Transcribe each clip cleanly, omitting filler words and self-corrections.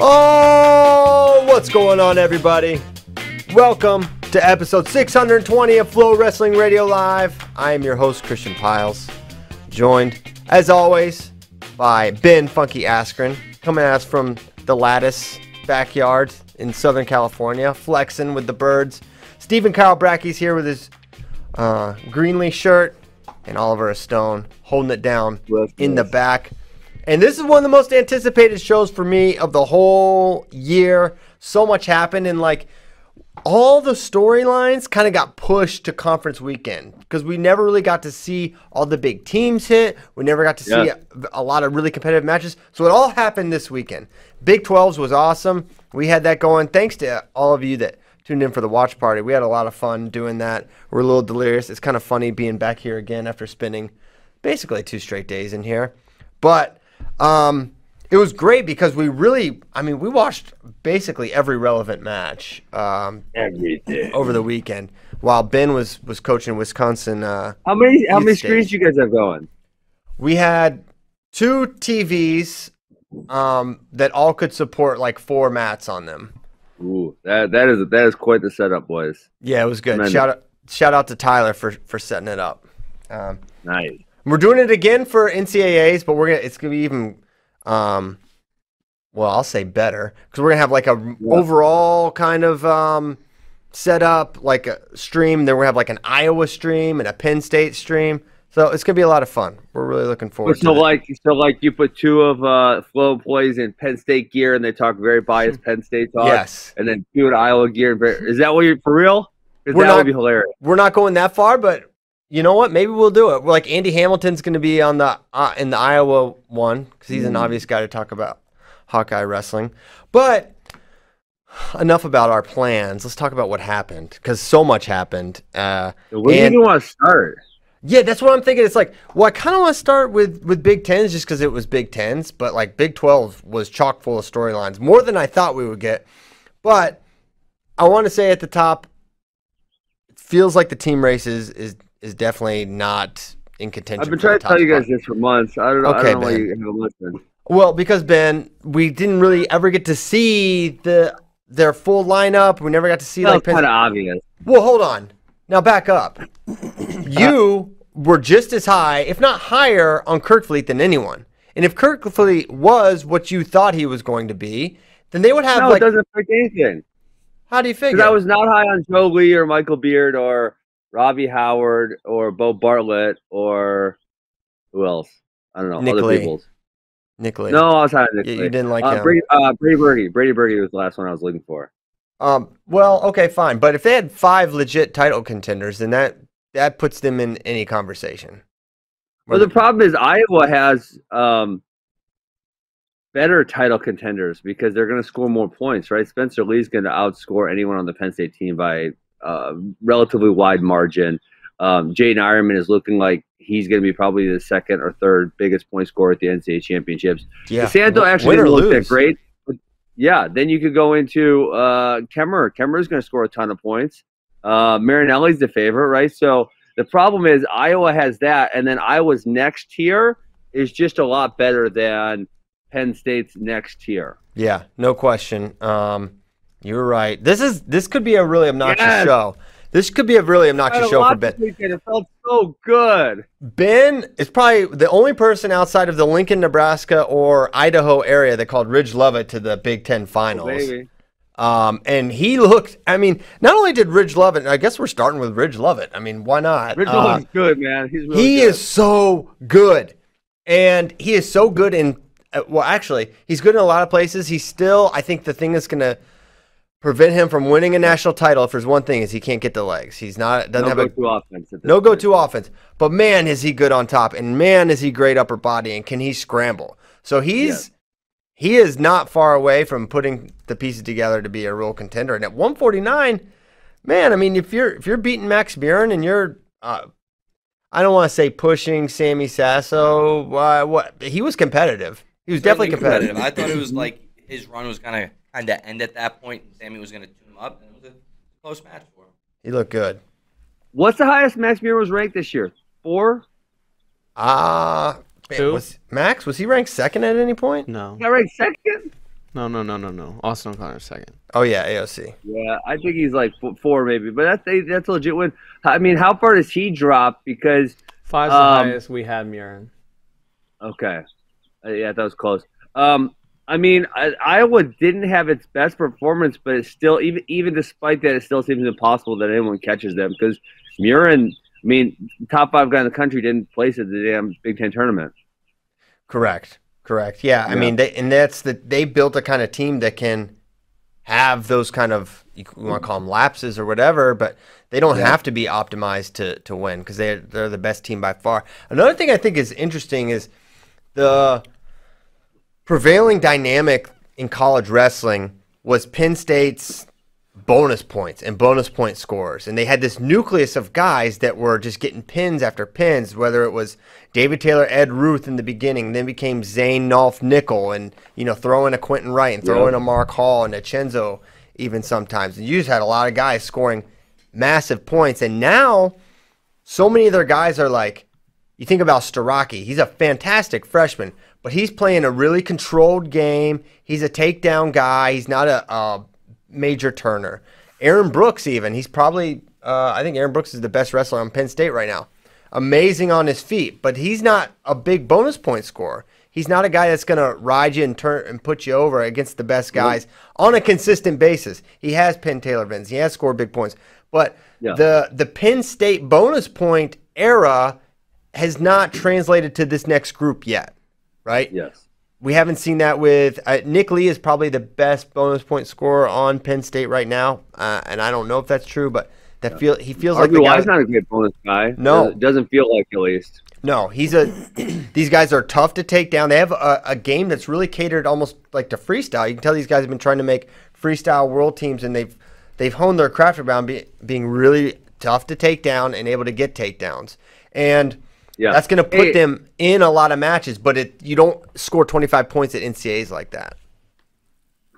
Oh, what's going on, everybody? Welcome to episode 620 of Flow Wrestling Radio Live. I am your host, Christian Pyles, joined, as always, by Ben Funky Askren, coming at us from the Lattice backyard in Southern California, flexing with the birds. Stephen Kyle Bracke's here with his Greenlee shirt, and Oliver Stone holding it down in the back. And this is one of the most anticipated shows for me of the whole year. So much happened, and like all the storylines kind of got pushed to conference weekend because we never really got to see all the big teams hit. We never got to see a lot of really competitive matches. So it all happened this weekend. Big 12s was awesome. We had that going. Thanks to all of you that tuned in for the watch party. We had a lot of fun doing that. We're a little delirious. It's kind of funny being back here again after spending basically 2 straight days in here. But it was great because we really, we watched basically every relevant match over the weekend while Ben was coaching Wisconsin. How many screens do you guys have going? We had 2 TVs that all could support like 4 mats on them. Ooh, that is quite the setup, boys. Yeah, it was good. Tremendous. Shout out to Tyler for setting it up. Nice. We're doing it again for NCAAs, but it's gonna be even, I'll say better because we're gonna have like a overall kind of setup, like a stream. Then we'll have like an Iowa stream and a Penn State stream. So it's gonna be a lot of fun. We're really looking forward to it. So you put 2 of Flow employees in Penn State gear and they talk very biased Penn State talk. Yes. And then 2 in Iowa gear. Is that what you're for real? That would be hilarious. We're not going that far, but you know what? Maybe we'll do it. We're like Andy Hamilton's gonna be on the in the Iowa one because he's an obvious guy to talk about Hawkeye wrestling. But enough about our plans. Let's talk about what happened because so much happened. Where do you want to start? Yeah, that's what I'm thinking. It's like, I kind of want to start with Big Tens just because it was Big Tens, but like Big 12 was chock full of storylines, more than I thought we would get. But I want to say at the top, it feels like the team race is definitely not in contention. I've been trying to tell you guys this for months. I don't know. Okay, I don't know why you haven't listened. Well, because Ben, we didn't really ever get to see their full lineup. We never got to see like kind of obvious. Well, hold on. Now back up. You were just as high, if not higher, on Kirkfleet than anyone. And if Kirkfleet was what you thought he was going to be, then they would have it doesn't affect anything. How do you figure? Because I was not high on Joe Lee or Michael Beard or Robbie Howard or Bo Bartlett or who else? I don't know. Nick Lee. Nick Lee. No, I was high on Nick Lee. You didn't like him. Brady Berge. Brady Berge was the last one I was looking for. Okay, fine. But if they had 5 legit title contenders, then that puts them in any conversation. Well, the problem is Iowa has better title contenders because they're going to score more points, right? Spencer Lee's going to outscore anyone on the Penn State team by a relatively wide margin. Jaden Ironman is looking like he's going to be probably the second or third biggest point scorer at the NCAA championships. Yeah. DeSanto actually didn't look that great. But yeah, then you could go into Kemmer. Kemmer's going to score a ton of points. Marinelli's the favorite, right? So the problem is Iowa has that, and then Iowa's next tier is just a lot better than Penn State's next tier. Yeah, no question. You're right. This could be a really obnoxious show. This could be a really obnoxious show for Ben. It felt so good. Ben is probably the only person outside of the Lincoln, Nebraska, or Idaho area that called Ridge Lovett to the Big Ten Finals. Oh, baby. And he looked, I mean, not only did Ridge Lovett, I guess we're starting with Ridge Lovett. I mean, why not? Ridge Lovett's good, man. He's really good. He is so good. And he is so good in, well, actually, he's good in a lot of places. He's still, I think the thing that's going to prevent him from winning a national title, if there's one thing, is he can't get the legs. He's not, doesn't have a go-to offense. No go-to offense. But man, is he good on top. And man, is he great upper body. And can he scramble? So he's, he is not far away from putting the pieces together to be a real contender. And at 149, man, I mean, if you're beating Max Buren and you're, I don't want to say pushing Sammy Sasso, he was competitive. He was definitely competitive. I thought it was like his run was going to kind of end at that point, and Sammy was going to tune him up, and it was a close match for him. He looked good. What's the highest Max Buren was ranked this year? 4? Was he ranked second at any point? No. Got ranked second? No. Austin O'Connor's second. Oh yeah, AOC. Yeah, I think he's like 4 maybe, but that's a legit win. I mean, how far does he drop? Because 5's the highest we had Murin. Okay, yeah, that was close. I mean, Iowa didn't have its best performance, but it's still even despite that, it still seems impossible that anyone catches them because Murin. I mean, top 5 guy in the country didn't place at the damn Big Ten tournament. Correct. Yeah, I mean, they built a kind of team that can have those kind of, you want to call them lapses or whatever, but they don't have to be optimized to win because they're the best team by far. Another thing I think is interesting is the prevailing dynamic in college wrestling was Penn State's bonus points and bonus point scores, and they had this nucleus of guys that were just getting pins after pins, whether it was David Taylor, Ed Ruth in the beginning, then became Zane Nolf Nickel, and you know, throwing a Quentin Wright and throwing a Mark Hall and a Chenzo even sometimes, and you just had a lot of guys scoring massive points. And now so many of their guys are like, you think about Staraki, he's a fantastic freshman, but he's playing a really controlled game. He's a takedown guy. He's not a Major Turner. Aaron Brooks even. He's probably, I think Aaron Brooks is the best wrestler on Penn State right now. Amazing on his feet, but he's not a big bonus point scorer. He's not a guy that's going to ride you and turn and put you over against the best guys on a consistent basis. He has pinned Taylor Vince. He has scored big points. But the Penn State bonus point era has not translated to this next group yet, right? Yes. We haven't seen that with Nick Lee is probably the best bonus point scorer on Penn State right now, and I don't know if that's true, but that he feels like the guy. He's not a good bonus guy. No, it doesn't feel like, at least. No, he's a. These guys are tough to take down. They have a game that's really catered almost like to freestyle. You can tell these guys have been trying to make freestyle world teams, and they've honed their craft around being really tough to take down and able to get takedowns. And that's going to put them in a lot of matches, but you don't score 25 points at NCAAs like that.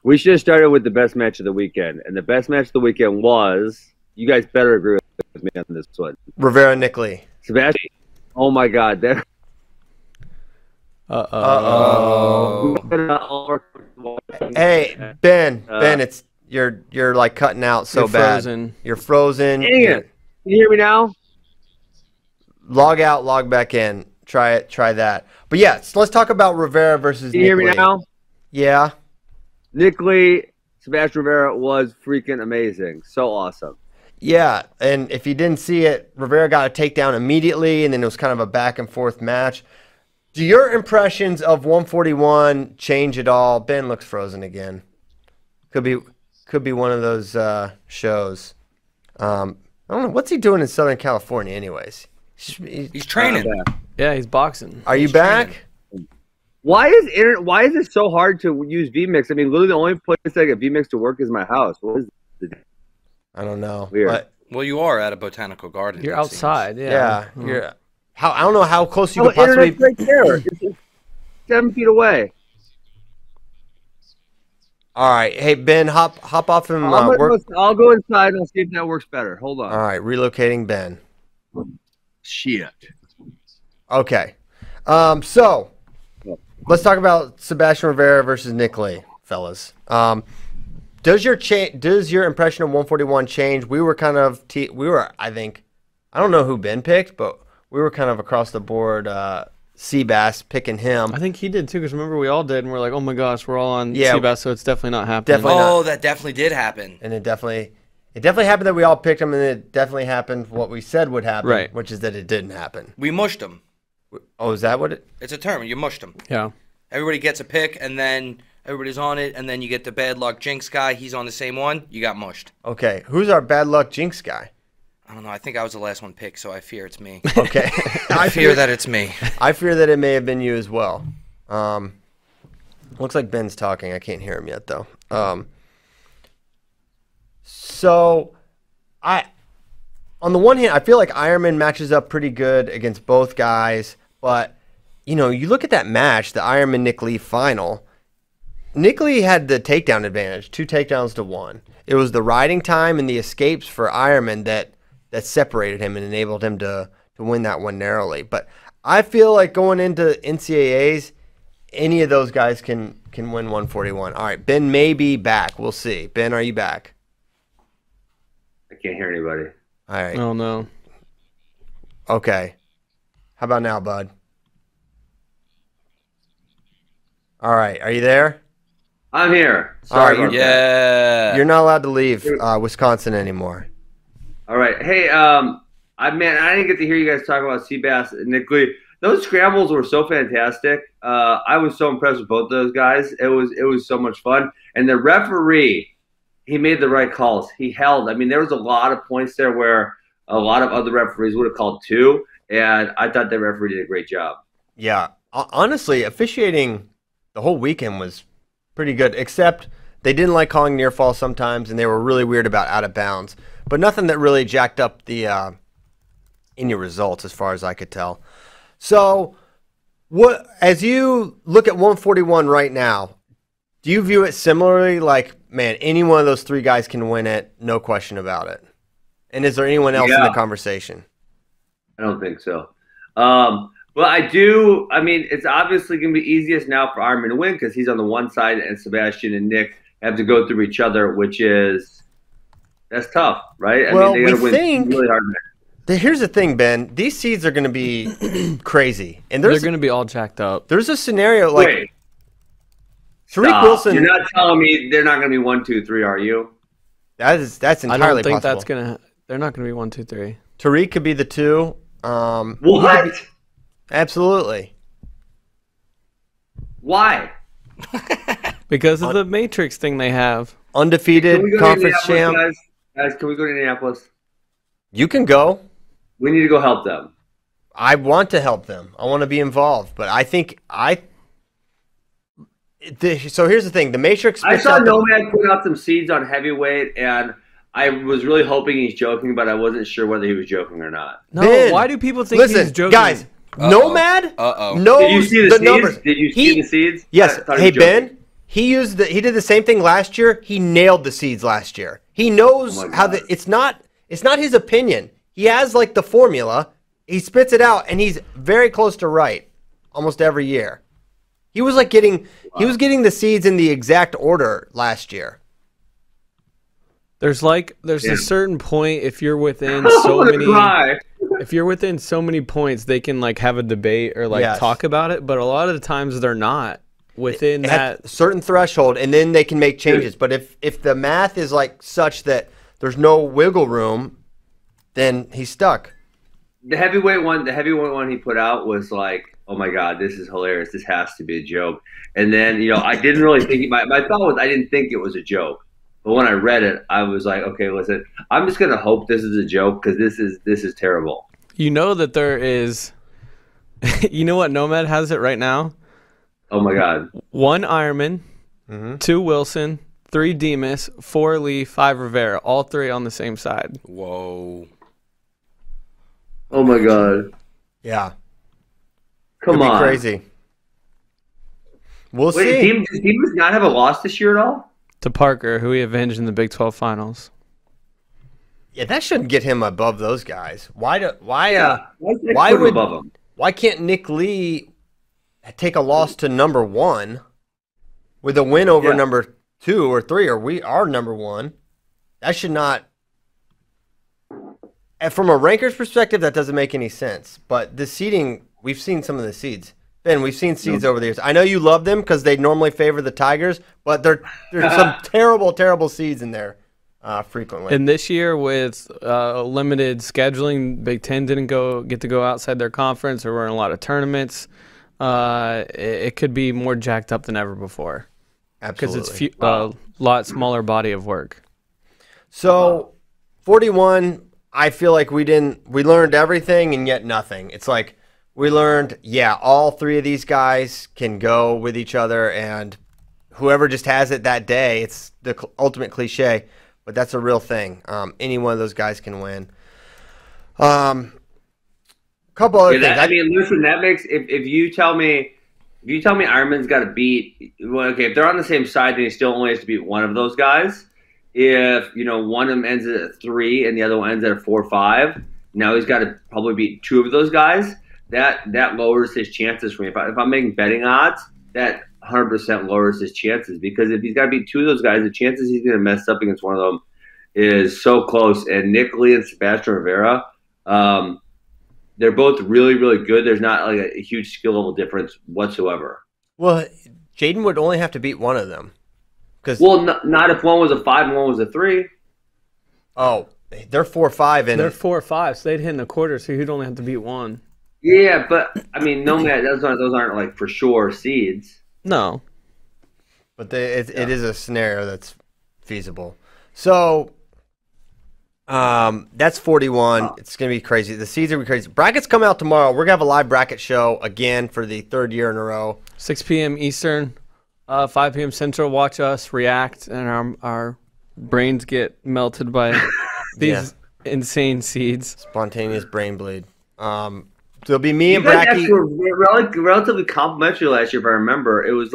We should have started with the best match of the weekend, and the best match of the weekend was, you guys better agree with me on this one, Rivera and Nick Lee. Sebastian, oh my God. Hey, Ben, it's you're like cutting out so bad. Frozen. You're frozen. Dang it. Can you hear me now? Log out, log back in. Try it, try that. But yeah, so let's talk about Rivera versus Nick Lee. Can you hear me now? Yeah. Nick Lee, Sebastian Rivera was freaking amazing. So awesome. Yeah, and if you didn't see it, Rivera got a takedown immediately, and then it was kind of a back-and-forth match. Do your impressions of 141 change at all? Ben looks frozen again. Could be one of those shows. I don't know. What's he doing in Southern California anyways? He's training. Yeah, he's boxing. Are you back? Why is it so hard to use vMix? I mean, literally the only place I get vMix to work is my house. What is this? I don't know. Weird. Well, you are at a botanical garden. You're outside. Yeah. You're How I don't know how close you could possibly. Right there. It's 7 feet away. All right, hey Ben, hop off and work. I'll go inside and I'll see if that works better. Hold on. All right, relocating Ben. Shit. Okay, so let's talk about Sebastian Rivera versus Nick Lee, fellas. Does your impression of 141 change? We were kind of I think I don't know who Ben picked, but we were kind of across the board. Seabass picking him. I think he did too, because remember we all did, and we're like, oh my gosh, we're all on Seabass, so it's definitely not happening. Definitely not. That definitely did happen. And it definitely happened that we all picked him, and it definitely happened what we said would happen, right? Which is that it didn't happen. We mushed him. Oh, is that what it? It's a term. You mushed him. Yeah. Everybody gets a pick, and then everybody's on it, and then you get the bad luck jinx guy. He's on the same one. You got mushed. Okay, who's our bad luck jinx guy? I don't know. I think I was the last one picked, so I fear it's me. Okay. I fear that it's me. I fear that it may have been you as well. Looks like Ben's talking. I can't hear him yet, though. On the one hand, I feel like Ironman matches up pretty good against both guys. But, you know, you look at that match, the Ironman-Nick Lee final. Nick Lee had the takedown advantage, 2 takedowns to 1. It was the riding time and the escapes for Ironman that separated him and enabled him to win that one narrowly. But I feel like going into NCAAs, any of those guys can win 141. All right, Ben may be back. We'll see. Ben, are you back? I can't hear anybody. All right. Oh, no. Okay. How about now, bud? All right. Are you there? I'm here. Sorry. Right, you're not allowed to leave Wisconsin anymore. All right. Hey, I didn't get to hear you guys talk about Seabass and Nick Lee. Those scrambles were so fantastic. I was so impressed with both those guys. It was so much fun. And the referee, he made the right calls. He held. I mean, there was a lot of points there where a lot of other referees would have called 2, and I thought the referee did a great job. Yeah. Honestly, officiating the whole weekend was pretty good, except they didn't like calling near fall sometimes, and they were really weird about out of bounds. But nothing that really jacked up the any results as far as I could tell. So as you look at 141 right now, do you view it similarly? Like, man, any one of those 3 guys can win it, no question about it. And is there anyone else in the conversation? I don't think so. Well, it's obviously going to be easiest now for Ironman to win because he's on the one side and Sebastian and Nick have to go through each other, which is – that's tough, right? Well, we think really hard. Here's the thing, Ben. These seeds are going to be crazy, and they're going to be all jacked up. There's a scenario like Tariq Wilson. You're not telling me they're not going to be 1, 2, 3, are you? That's entirely possible. I don't think that's going to. They're not going to be 1, 2, 3. Tariq could be the 2. What? Absolutely. Why? Because of the Matrix thing they have. Undefeated conference champ. Guys, can we go to Indianapolis? You can go. We need to go help them. I want to help them. I want to be involved, but I think so here's the thing: the Matrix. I saw Nomad put out some seeds on heavyweight, and I was really hoping he's joking, but I wasn't sure whether he was joking or not. No, Ben, why do people think he's joking, guys? Nomad. Did you see the seeds? Did you see the seeds? Yes. Hey Ben, he did the same thing last year. He nailed the seeds last year. He knows how It's not his opinion. He has, like, the formula. He spits it out, and he's very close to right almost every year. He was, like, getting the seeds in the exact order last year. There's a certain point if you're within so many if you're within so many points, they can, like, have a debate or, like, talk about it, but a lot of the times they're not within that certain threshold, and then they can make changes. But if the math is, like, such that there's no wiggle room, then he's stuck. The heavyweight one he put out was like, oh my God, this is hilarious. This has to be a joke. And then, you know, I didn't really think, my thought was I didn't think it was a joke. But when I read it, I was like, okay, listen, I'm just going to hope this is a joke because this is terrible. You know that there is, you know what Nomad has it right now? Oh my God. 1 Ironman, 2 Wilson, 3 Demas, 4 Lee, 5 Rivera, all 3 on the same side. Whoa. Oh, my God. Yeah. Come on. Crazy. We'll see. Wait, does Demus not have a loss this year at all? To Parker, who he avenged in the Big 12 finals. Yeah, that shouldn't get him above those guys. Why would above him? Why can't Nick Lee take a loss to number one with a win over number two or three, or we are number one? That should not. And from a ranker's perspective, that doesn't make any sense. But the seeding, we've seen some of the seeds. Ben, we've seen seeds over the years. I know you love them because they normally favor the Tigers, but there's some terrible, terrible seeds in there frequently. And this year with limited scheduling, Big Ten didn't get to go outside their conference. There weren't a lot of tournaments. It could be more jacked up than ever before. Absolutely. Because it's a lot smaller body of work. So 41, I feel like we learned everything and yet nothing. It's like we learned, all three of these guys can go with each other, and whoever just has it that day, it's the ultimate cliche, but that's a real thing. Any one of those guys can win. Couple other things. I mean, listen, that makes if you tell me Ironman's got to beat, well, okay, if they're on the same side, then he still only has to beat one of those guys. If, you know, one of them ends at 3 and the other one ends at 4 or 5, now he's got to probably beat 2 of those guys. That lowers his chances for me. If I'm making betting odds, that 100% lowers his chances, because if he's got to beat 2 of those guys, the chances he's going to mess up against one of them is so close. And Nick Lee and Sebastian Rivera, they're both really, really good. There's not like a huge skill level difference whatsoever. Well, Jaden would only have to beat one of them. Well, not if one was a 5 and one was a 3. Oh, they're 4-5 in. They're 4-5, so they'd hit in the quarter, so you'd only have to beat one. Yeah, but I mean, no man, those aren't like for sure seeds. No, but it is a scenario that's feasible. So, that's 41. Oh. It's gonna be crazy. The seeds are gonna be crazy. Brackets come out tomorrow. We're gonna have a live bracket show again for the 3rd year in a row. 6 p.m. Eastern. 5 p.m. Central, watch us react, and our brains get melted by these insane seeds. Spontaneous brain bleed. There'll be me and Bracky. You guys were relatively complimentary last year, if I remember. It was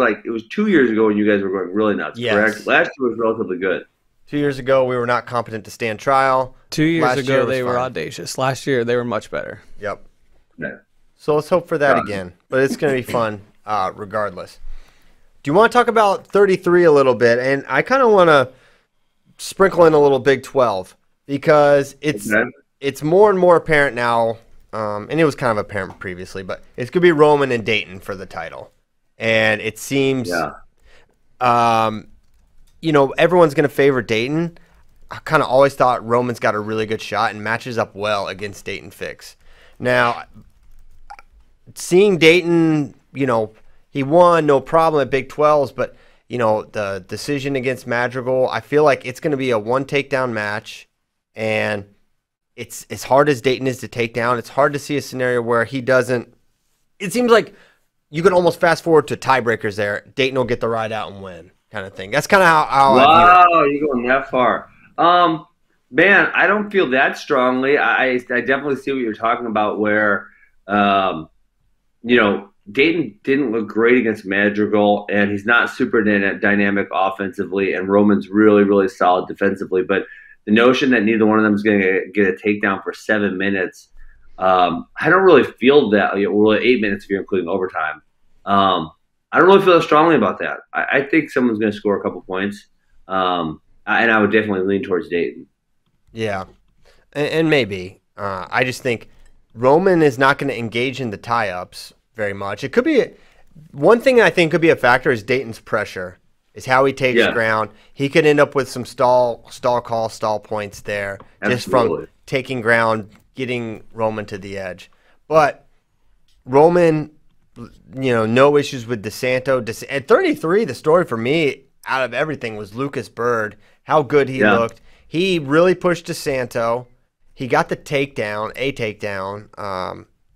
2 years ago when you guys were going really nuts, correct? Last year was relatively good. 2 years ago, we were not competent to stand trial. 2 years ago, they were audacious. Last year, they were much better. Yep. Yeah. So let's hope for that again. But it's going to be fun regardless. Do you want to talk about 33 a little bit? And I kind of want to sprinkle in a little Big 12 because it's more and more apparent now, and it was kind of apparent previously, but it's going to be Roman and Dayton for the title. And it seems, everyone's going to favor Dayton. I kind of always thought Roman's got a really good shot and matches up well against Dayton Fix. Now, seeing Dayton, he won, no problem at Big 12s, but, the decision against Madrigal, I feel like it's going to be a one takedown match, and it's as hard as Dayton is to take down. It's hard to see a scenario where he doesn't. It seems like you can almost fast forward to tiebreakers there. Dayton will get the ride out and win kind of thing. That's kind of how I view it. Wow, you're going that far. Man, I don't feel that strongly. I definitely see what you're talking about where, Dayton didn't look great against Madrigal, and he's not super dynamic offensively, and Roman's really, really solid defensively. But the notion that neither one of them is going to get a takedown for 7 minutes, I don't really feel that. Well, 8 minutes if you're including overtime. I don't really feel strongly about that. I think someone's going to score a couple points, and I would definitely lean towards Dayton. Yeah, and maybe. I just think Roman is not going to engage in the tie-ups very much. It could be one thing I think could be a factor is Dayton's pressure, is how he takes ground. He could end up with some stall points there. Absolutely. Just from taking ground, getting Roman to the edge. But Roman, no issues with DeSanto. At 33, the story for me out of everything was Lucas Bird, how good he looked. He really pushed DeSanto. He got the takedown,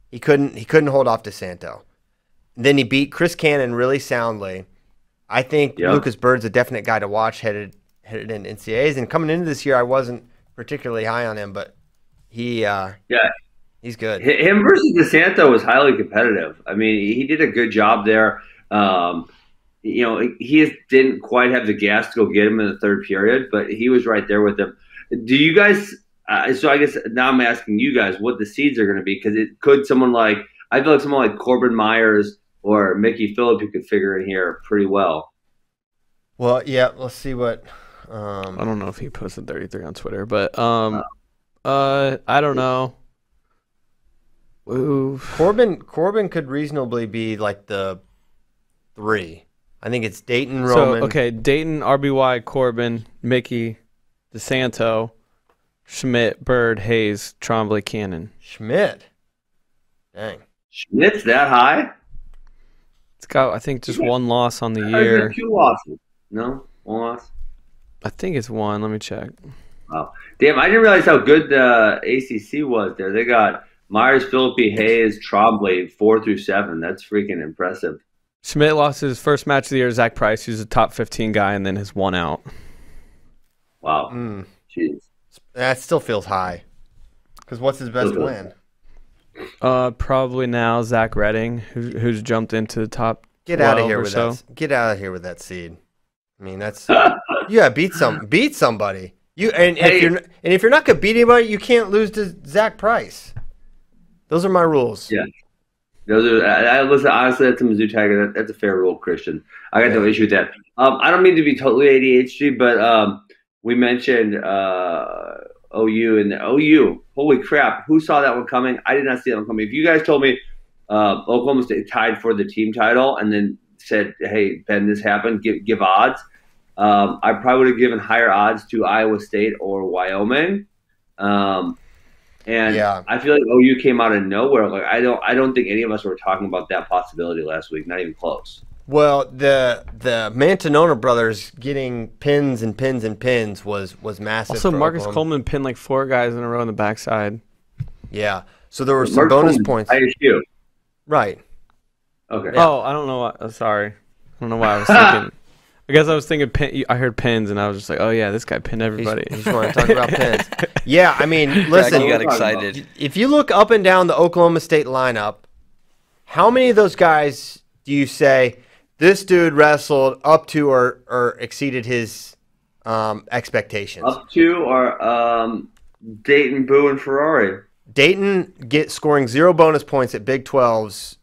He couldn't hold off DeSanto. Then he beat Chris Cannon really soundly. I think Lucas Bird's a definite guy to watch headed into NCAAs. And coming into this year, I wasn't particularly high on him, but he He's good. Him versus DeSanto was highly competitive. I mean, he did a good job there. You know, he didn't quite have the gas to go get him in the third period, but he was right there with him. Do you guys so I guess now I'm asking you guys what the seeds are going to be, because it could someone like – I feel like someone like Corbin Myers or Mickey Phillip you could figure in here pretty well. Well, yeah, let's see what I don't know if he posted 33 on Twitter, but I don't know. Ooh. Corbin could reasonably be like the 3. I think it's Dayton, Roman. So, okay, Dayton, RBY, Corbin, Mickey, DeSanto, Schmidt, Bird, Hayes, Trombley, Cannon. Schmidt? Dang. Schmidt's that high? It's got, I think, just one loss on the year. 2 losses. No? 1 loss? I think it's 1. Let me check. Wow. Damn, I didn't realize how good the ACC was there. They got Myers, Philippi, Hayes, Trombley, 4 through 7. That's freaking impressive. Schmidt lost his first match of the year to Zach Price, who's a top 15 guy, and then has won out. Wow. Mm. Jeez. That still feels high. Because what's his best win? Probably now Zach Redding, who's jumped into the top. Get out of here with that. Get out of here with that seed. I mean, that's yeah. Beat somebody. You and hey. if you're not gonna beat anybody, you can't lose to Zach Price. Those are my rules. Yeah. Those are, listen, honestly, that's a Mizzou Tiger. That's a fair rule, Christian. I got no issue with that. I don't mean to be totally ADHD, but we mentioned OU and OU. Holy crap. Who saw that one coming? I did not see that one coming. If you guys told me Oklahoma State tied for the team title and then said, hey, Ben, this happened, give odds, I probably would have given higher odds to Iowa State or Wyoming. And yeah. I feel like OU came out of nowhere. Like I don't think any of us were talking about that possibility last week. Not even close. Well, the Mantanona brothers getting pins and pins and pins was massive. Also, Marcus Coleman pinned like 4 guys in a row on the backside. Yeah. So there were some bonus points. ISU. Right. Okay. Yeah. Oh, I don't know. Sorry, I don't know why I was thinking. I guess I was thinking pin, I heard pins, and I was just like, oh, yeah, this guy pinned everybody. I just want to talk about pins. Yeah, I mean, listen. You got excited. If you look up and down the Oklahoma State lineup, how many of those guys do you say, this dude wrestled up to or exceeded his expectations? Up to or Dayton, Boo, and Ferrari. Dayton scoring 0 bonus points at Big 12s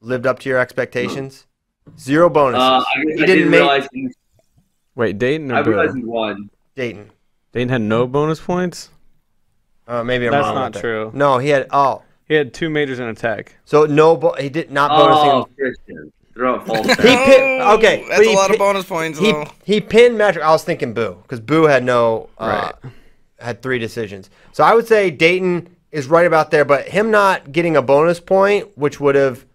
lived up to your expectations? 0 bonuses. I didn't realize. Wait, Dayton. I realized he won. Dayton. Dayton had no bonus points. Maybe I'm wrong. That's not true. No, he had. Oh, he had 2 majors in attack. So no, he did not bonusing. Christian, throw a false. Okay, that's a lot of bonus points. He pinned Magic. I was thinking Boo because Boo had no. Right. Had 3 decisions. So I would say Dayton is right about there, but him not getting a bonus point, which would have.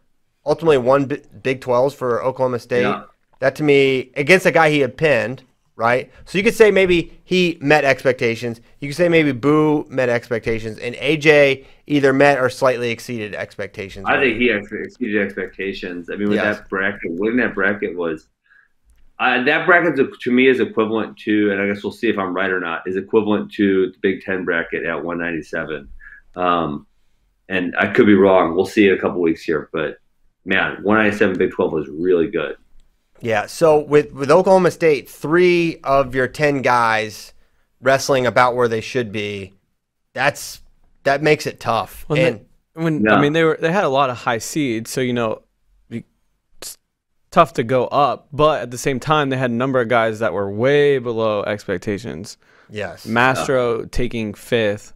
Ultimately, won Big 12s for Oklahoma State. Yeah. That, to me, against a guy he had pinned, right? So you could say maybe he met expectations. You could say maybe Boo met expectations, and AJ either met or slightly exceeded expectations. I think he exceeded expectations. I mean, with that bracket, winning that bracket was that bracket, to me, is equivalent to, and I guess we'll see if I'm right or not, is equivalent to the Big Ten bracket at 197. And I could be wrong. We'll see in a couple weeks here, but man, 197 Big 12 was really good. Yeah, so with Oklahoma State, 3 of your 10 guys wrestling about where they should be, that makes it tough. When and I mean, they had a lot of high seeds, so you know, it's tough to go up. But at the same time, they had a number of guys that were way below expectations. Yes, Mastro taking 5th.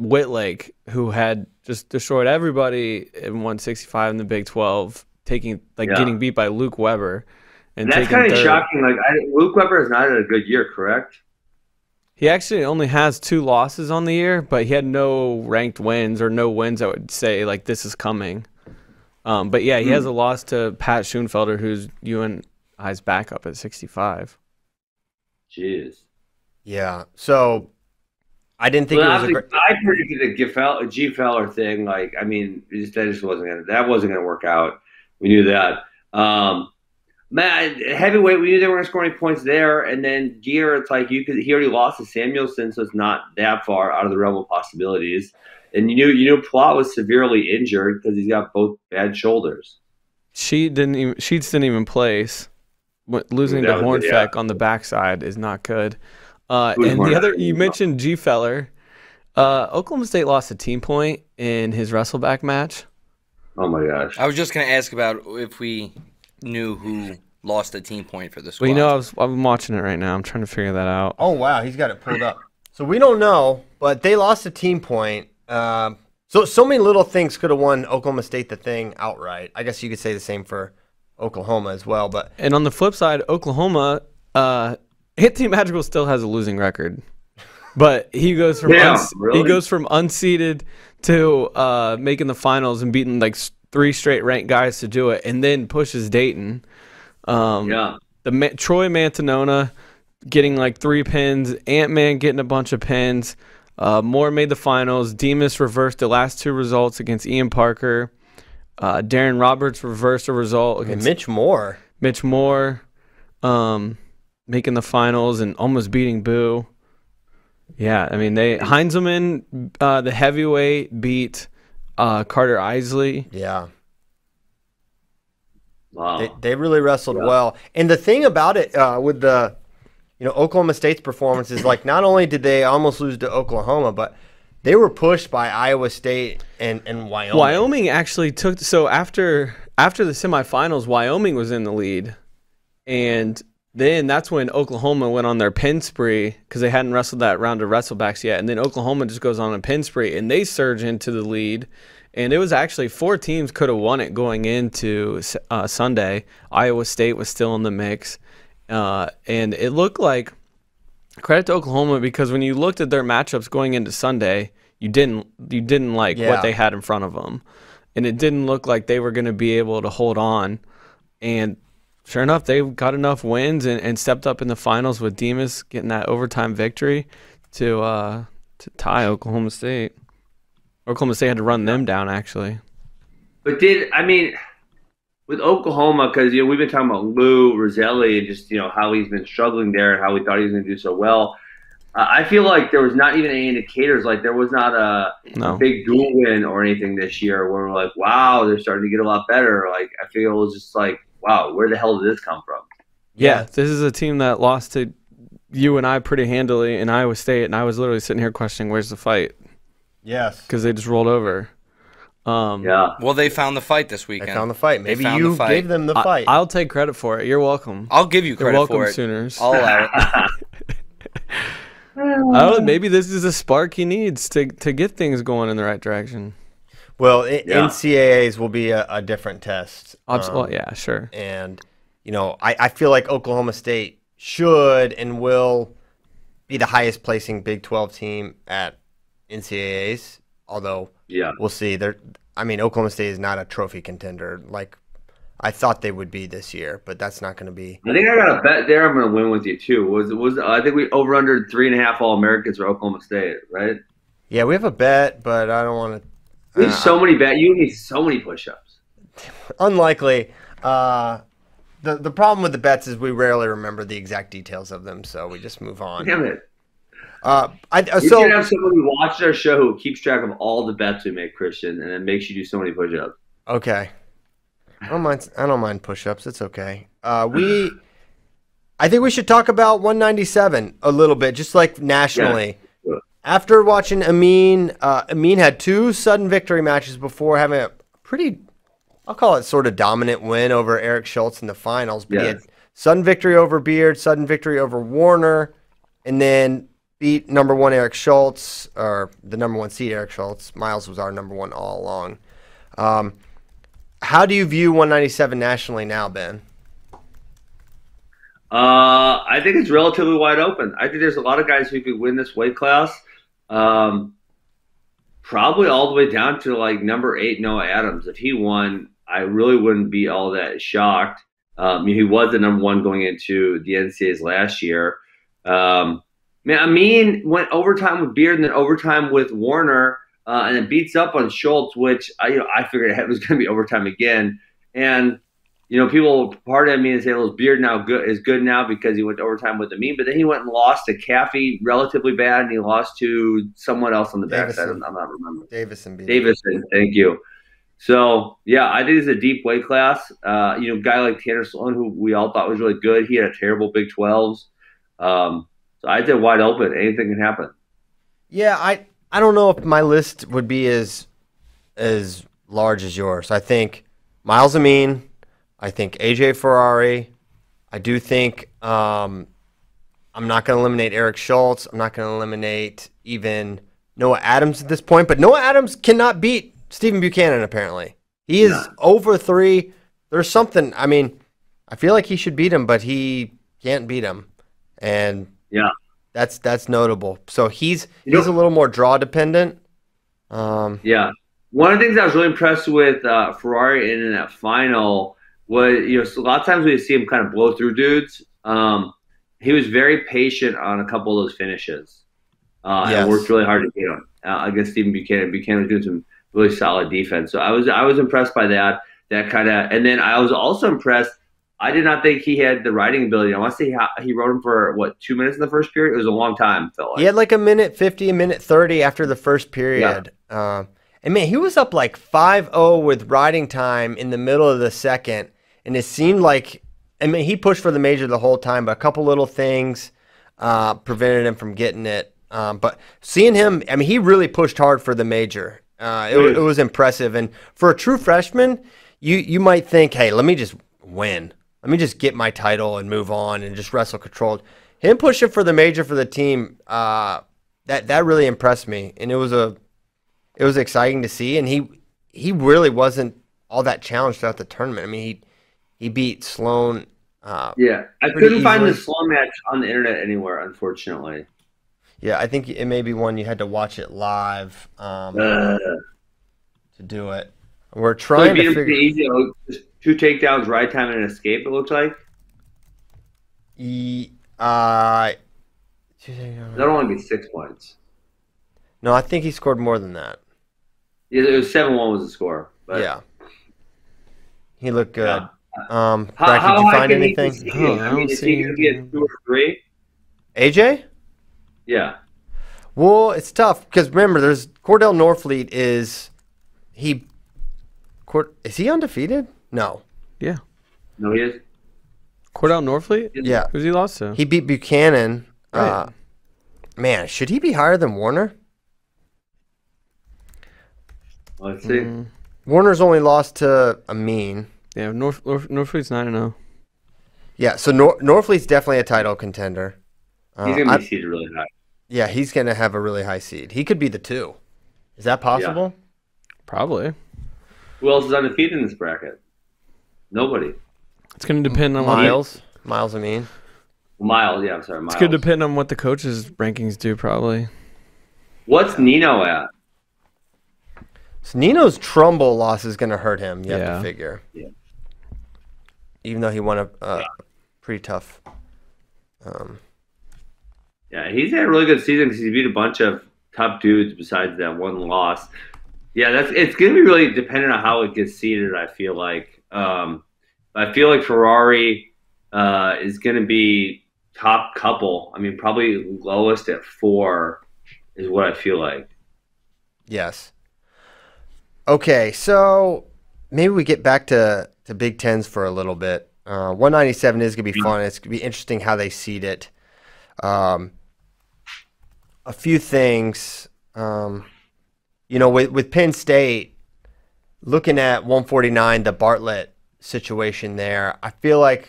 Whitlake, who had just destroyed everybody in 165 in the Big 12, taking getting beat by Luke Weber, and that's kind of shocking. Like Luke Weber is not in a good year, correct? He actually only has 2 losses on the year, but he had no ranked wins or no wins that would say like this is coming. But yeah, he has a loss to Pat Schoenfelder, who's UNI's backup at 65. Jeez. Yeah. So. I didn't think it was a great... I predicted the G. Fowler thing. Like, I mean, that wasn't gonna work out. We knew that. Man, heavyweight. We knew they weren't scoring points there. And then Gear, it's like he already lost to Samuelson, so it's not that far out of the realm of possibilities. And you knew Plott was severely injured because he's got both bad shoulders. Sheets didn't even place. Losing to Hornfeck on the backside is not good. And the other, you mentioned Gfeller. Oklahoma State lost a team point in his wrestleback match. Oh, my gosh. I was just going to ask about if we knew who lost a team point for the squad. Well, you know, I'm watching it right now. I'm trying to figure that out. Oh, wow. He's got it pulled up. So we don't know, but they lost a team point. So many little things could have won Oklahoma State the thing outright. I guess you could say the same for Oklahoma as well. And on the flip side, Oklahoma, Hit Team Magical still has a losing record. But he goes from unseeded to making the finals and beating like 3 straight ranked guys to do it, and then pushes Dayton. Troy Mantanona getting like 3 pins, Ant-Man getting a bunch of pins. Moore made the finals. Demas reversed the last 2 results against Ian Parker. Darren Roberts reversed a result against Mitch Moore, making the finals and almost beating Boo. Yeah, I mean, Heinzelman, the heavyweight, beat Carter Isley. Yeah. Wow. They really wrestled well. And the thing about it with the, Oklahoma State's performance is like not only did they almost lose to Oklahoma, but they were pushed by Iowa State and Wyoming. Wyoming actually took – so after the semifinals, Wyoming was in the lead, and – then that's when Oklahoma went on their pin spree because they hadn't wrestled that round of wrestlebacks yet. And then Oklahoma just goes on a pin spree, and they surge into the lead. And it was actually 4 teams could have won it going into Sunday. Iowa State was still in the mix. And it looked like credit to Oklahoma because when you looked at their matchups going into Sunday, you didn't like what they had in front of them. And it didn't look like they were going to be able to hold on. And sure enough, they got enough wins and stepped up in the finals with Demas getting that overtime victory to tie Oklahoma State. Oklahoma State had to run them down, actually. But with Oklahoma, because we've been talking about Lou Roselli and just how he's been struggling there and how we thought he was going to do so well. I feel like there was not even any indicators. Like there was not a big dual win or anything this year where we're like, wow, they're starting to get a lot better. Like I feel it was just like, wow, where the hell did this come from? Yeah, this is a team that lost to you and I pretty handily in Iowa State, and I was literally sitting here questioning, where's the fight? Yes. Because they just rolled over. Well, they found the fight this weekend. They found the fight. Maybe you gave them the fight. I'll take credit for it. You're welcome. I'll give you credit for it. You're welcome, Sooners. I'll allow it. Maybe this is a spark he needs to get things going in the right direction. Well, NCAAs will be a different test. Yeah, sure. And, I feel like Oklahoma State should and will be the highest placing Big 12 team at NCAAs, although we'll see. Oklahoma State is not a trophy contender like I thought they would be this year, but that's not going to be. I think I got a bet there. I'm going to win with you, too. I think we over-undered 3.5 All-Americans for Oklahoma State, right? Yeah, we have a bet, but I don't want to. We have so many bad. You need so many push-ups. Unlikely. The problem with the bets is we rarely remember the exact details of them, so we just move on. Damn it! You can have someone who watches our show who keeps track of all the bets we make, Christian, and it makes you do so many push-ups. Okay. I don't mind push-ups. It's okay. I think we should talk about 197 a little bit, just like nationally. Yeah. After watching Amin had 2 sudden victory matches before having a pretty, I'll call it sort of dominant win over Eric Schultz in the finals. But he had sudden victory over Beard, sudden victory over Warner, and then beat #1 Eric Schultz, or the #1 seed Eric Schultz. Miles was our #1 all along. How do you view 197 nationally now, Ben? I think it's relatively wide open. I think there's a lot of guys who could win this weight class. Probably all the way down to like #8 Noah Adams. If he won, I really wouldn't be all that shocked. He was the #1 going into the NCAAs last year. Amin went overtime with Beard and then overtime with Warner, and it beats up on Schultz, which I figured it was going to be overtime again. And you know, people, part of me is saying, well, his beard now is good now because he went to overtime with the mean, but then he went and lost to Caffey relatively bad, and he lost to someone else on the backside. I'm not remembering. Davison, thank you. So, yeah, I think it's a deep weight class. You know, a guy like Tanner Sloan, who we all thought was really good, he had a terrible Big 12s. So I did wide open. Anything can happen. Yeah, I don't know if my list would be as large as yours. I think Miles Amin. I think AJ Ferrari. I do think I'm not going to eliminate Eric Schultz. I'm not going to eliminate even Noah Adams at this point. But Noah Adams cannot beat Stephen Buchanan, apparently. He is over 3. There's something. I mean, I feel like he should beat him, but he can't beat him. And yeah, that's notable. So he's a little more draw dependent. Yeah. One of the things I was really impressed with Ferrari in that final was, you know, so a lot of times we see him kind of blow through dudes. He was very patient on a couple of those finishes. And worked really hard to get him against Stephen Buchanan. Buchanan was doing some really solid defense. So I was impressed by that kind of, and then I was also impressed. I did not think he had the riding ability. I want to say he rode him for, what, 2 minutes in the first period? It was a long time, Phil. He had like 1:50, 1:30 after the first period. Yeah. And, man, he was up like 5-0 with riding time in the middle of the second. And it seemed like, I mean, he pushed for the major the whole time, but a couple little things prevented him from getting it. But seeing him, I mean, he really pushed hard for the major. It was impressive. And for a true freshman, you might think, hey, let me just win. Let me just get my title and move on and just wrestle controlled. Him pushing for the major for the team, that really impressed me. And it was exciting to see, and he really wasn't all that challenged throughout the tournament. I mean, he beat Sloan. I couldn't find the Sloan match on the internet anywhere, unfortunately. Yeah, I think it may be one you had to watch it live to do it. We're trying to figure it out. 2 takedowns, ride time, and an escape, it looks like. That'll only be 6 points. No, I think he scored more than that. Yeah, it was 7-1 was the score. But yeah. He looked good. Yeah. Brad, did you find anything? I mean, did he get 2 or 3? AJ? Yeah. Well, it's tough because, remember, there's Cordell Norfleet is he undefeated? No. Yeah. No, he is. Cordell Norfleet? Yeah. Who's he lost to? He beat Buchanan. Right. Man, should he be higher than Warner? Let's see. Warner's only lost to Amin. Yeah, Norfleet's 9-0. Yeah, so Norfleet's definitely a title contender. He's going to be seeded really high. Yeah, he's going to have a really high seed. He could be the 2. Is that possible? Yeah. Probably. Who else is undefeated in this bracket? Nobody. It's going to depend on Miles. Miles Amin. Miles, yeah, I'm sorry. Miles. It's going to depend on what the coaches' rankings do, probably. What's Nino at? So Nino's Trumbull loss is going to hurt him, you have to figure. Yeah. Even though he won a pretty tough. He's had a really good season because he beat a bunch of top dudes besides that one loss. Yeah, it's going to be really dependent on how it gets seeded, I feel like. I feel like Ferrari is going to be top couple. I mean, probably lowest at 4 is what I feel like. Yes. Okay, so maybe we get back to Big Tens for a little bit. 197 is going to be fun. It's going to be interesting how they seed it. A few things. You know, with Penn State, looking at 149, the Bartlett situation there, I feel like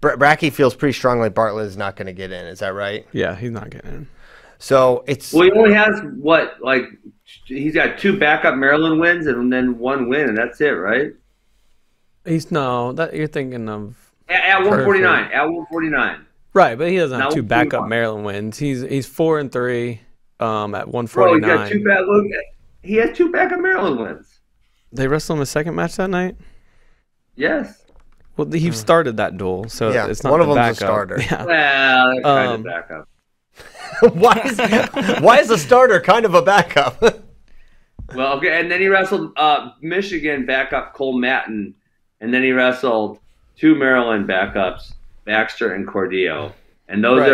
Brackey feels pretty strongly Bartlett is not going to get in. Is that right? Yeah, he's not getting in. So it's he only has he's got 2 backup Maryland wins and then 1 win, and that's it, right? You're thinking of at 149. At 149. Right, but he doesn't have 2 backup Maryland wins. He's 4-3. At 149. Bro, he has 2 backup Maryland wins. They wrestled in the second match that night? Yes. Well, he started that duel, so it's not one of them's a starter. Yeah. Well, they're kind of backup. Why is a starter kind of a backup? Well, okay, and then he wrestled Michigan backup Cole Matten And then he wrestled two Maryland backups, Baxter and Cordillo. And those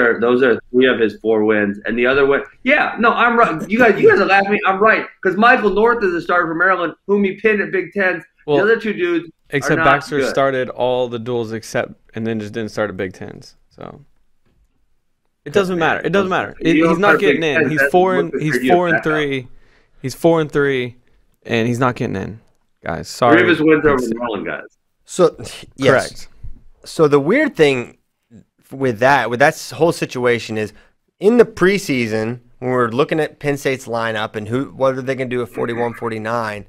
are three of his four wins. And the other one, yeah, no, I'm right. You guys are laughing at me. I'm right, because Michael North is a starter for Maryland, whom he pinned at Big Ten. Well, the other two dudes, except Baxter started all the duels except, and then just didn't start at Big Tens. So it doesn't matter. It doesn't matter. He's not getting in. He's 4-3, and he's not getting in, guys. Sorry. Three of his wins over Maryland, guys. So yes. Correct. So the weird thing with that whole situation is, in the preseason, when we're looking at Penn State's lineup and what are they going to do at 41, 49,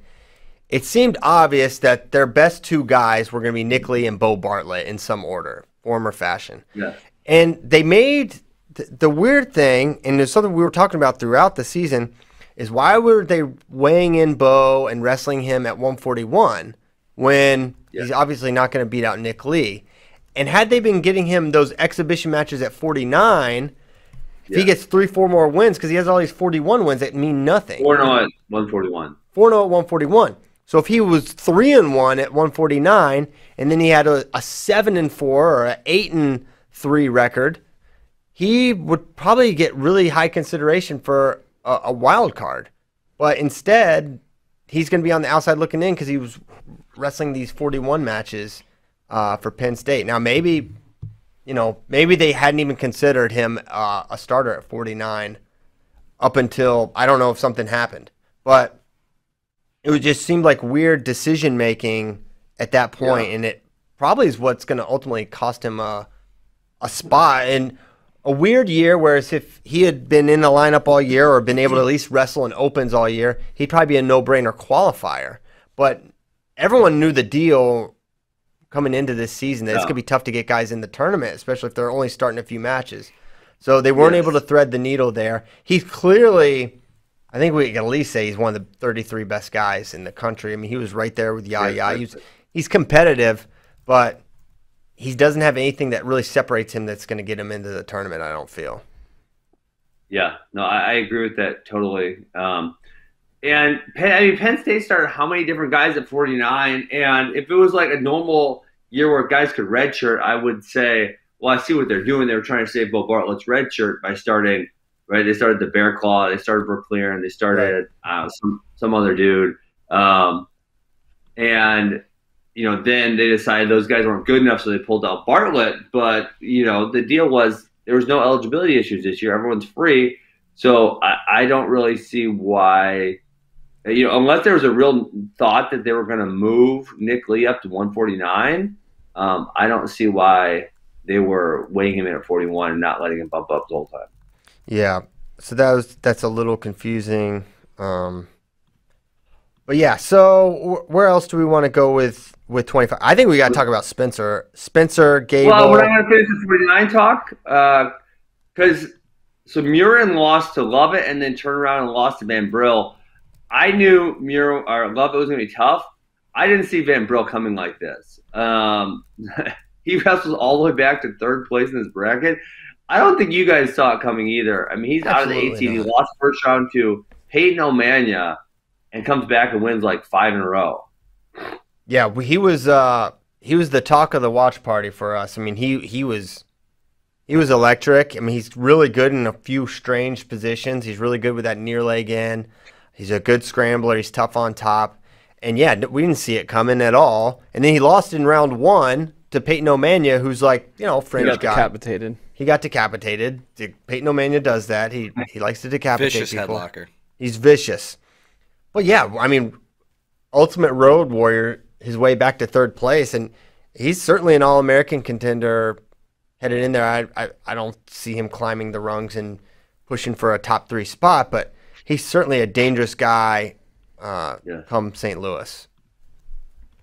it seemed obvious that their best two guys were going to be Nick Lee and Bo Bartlett in some order, form or fashion. Yeah. And they made the weird thing, and there's something we were talking about throughout the season, is why were they weighing in Bo and wrestling him at 141 when he's obviously not going to beat out Nick Lee? And had they been getting him those exhibition matches at 49, if he gets 3-4 more wins, because he has all these 41 wins that mean nothing. 4-0 at 141. 4-0 at 141. So if he was 3-1 at 149, and then he had a 7-4 or an 8-3 record, he would probably get really high consideration for a wild card. But instead, he's going to be on the outside looking in because he was wrestling these 41 matches for Penn State. Now, maybe they hadn't even considered him a starter at 49 up until, I don't know if something happened. But it would just seem like weird decision-making at that point, and it probably is what's going to ultimately cost him a spot. And a weird year, whereas if he had been in the lineup all year or been able to at least wrestle in opens all year, he'd probably be a no-brainer qualifier. But everyone knew the deal coming into this season that it's going to be tough to get guys in the tournament, especially if they're only starting a few matches. So they weren't able to thread the needle there. He's clearly, I think we can at least say he's one of the 33 best guys in the country. I mean, he was right there with Yaya. Yeah, he's competitive, but he doesn't have anything that really separates him that's going to get him into the tournament, I don't feel. Yeah, no, I agree with that totally. And Penn State started how many different guys at 49? And if it was like a normal year where guys could redshirt, I would say, well, I see what they're doing. They were trying to save Bo Bartlett's redshirt by starting, right? They started the Bear Claw, they started Berkeleer, and they started some other dude. And, you know, then they decided those guys weren't good enough, so they pulled out Bartlett. But, you know, the deal was there was no eligibility issues this year. Everyone's free. So I don't really see why. You know, unless there was a real thought that they were going to move Nick Lee up to 149, I don't see why they were weighing him in at 41 and not letting him bump up the whole time. Yeah, so that's a little confusing. But yeah, so where else do we want to go with 25? I think we got to talk about Spencer. Spencer Gable. Well, we're not going to finish the 49 talk because so Murin lost to Lovett and then turned around and lost to Van Brill. I knew Lovett was going to be tough. I didn't see Van Brill coming like this. He wrestles all the way back to third place in this bracket. I don't think you guys saw it coming either. I mean, he's out of the 18. He lost first round to Peyton Omania and comes back and wins like 5 in a row. Yeah, he was the talk of the watch party for us. I mean, he was electric. I mean, he's really good in a few strange positions. He's really good with that near leg in. He's a good scrambler. He's tough on top. And, yeah, we didn't see it coming at all. And then he lost in round one to Peyton Omania, who's like, you know, French guy. He got decapitated. Peyton Omania does that. He likes to decapitate people. Vicious headlocker. He's vicious. Well, yeah, I mean, Ultimate Road Warrior, his way back to third place. And he's certainly an All-American contender headed in there. I don't see him climbing the rungs and pushing for a top 3 spot, but he's certainly a dangerous guy come St. Louis.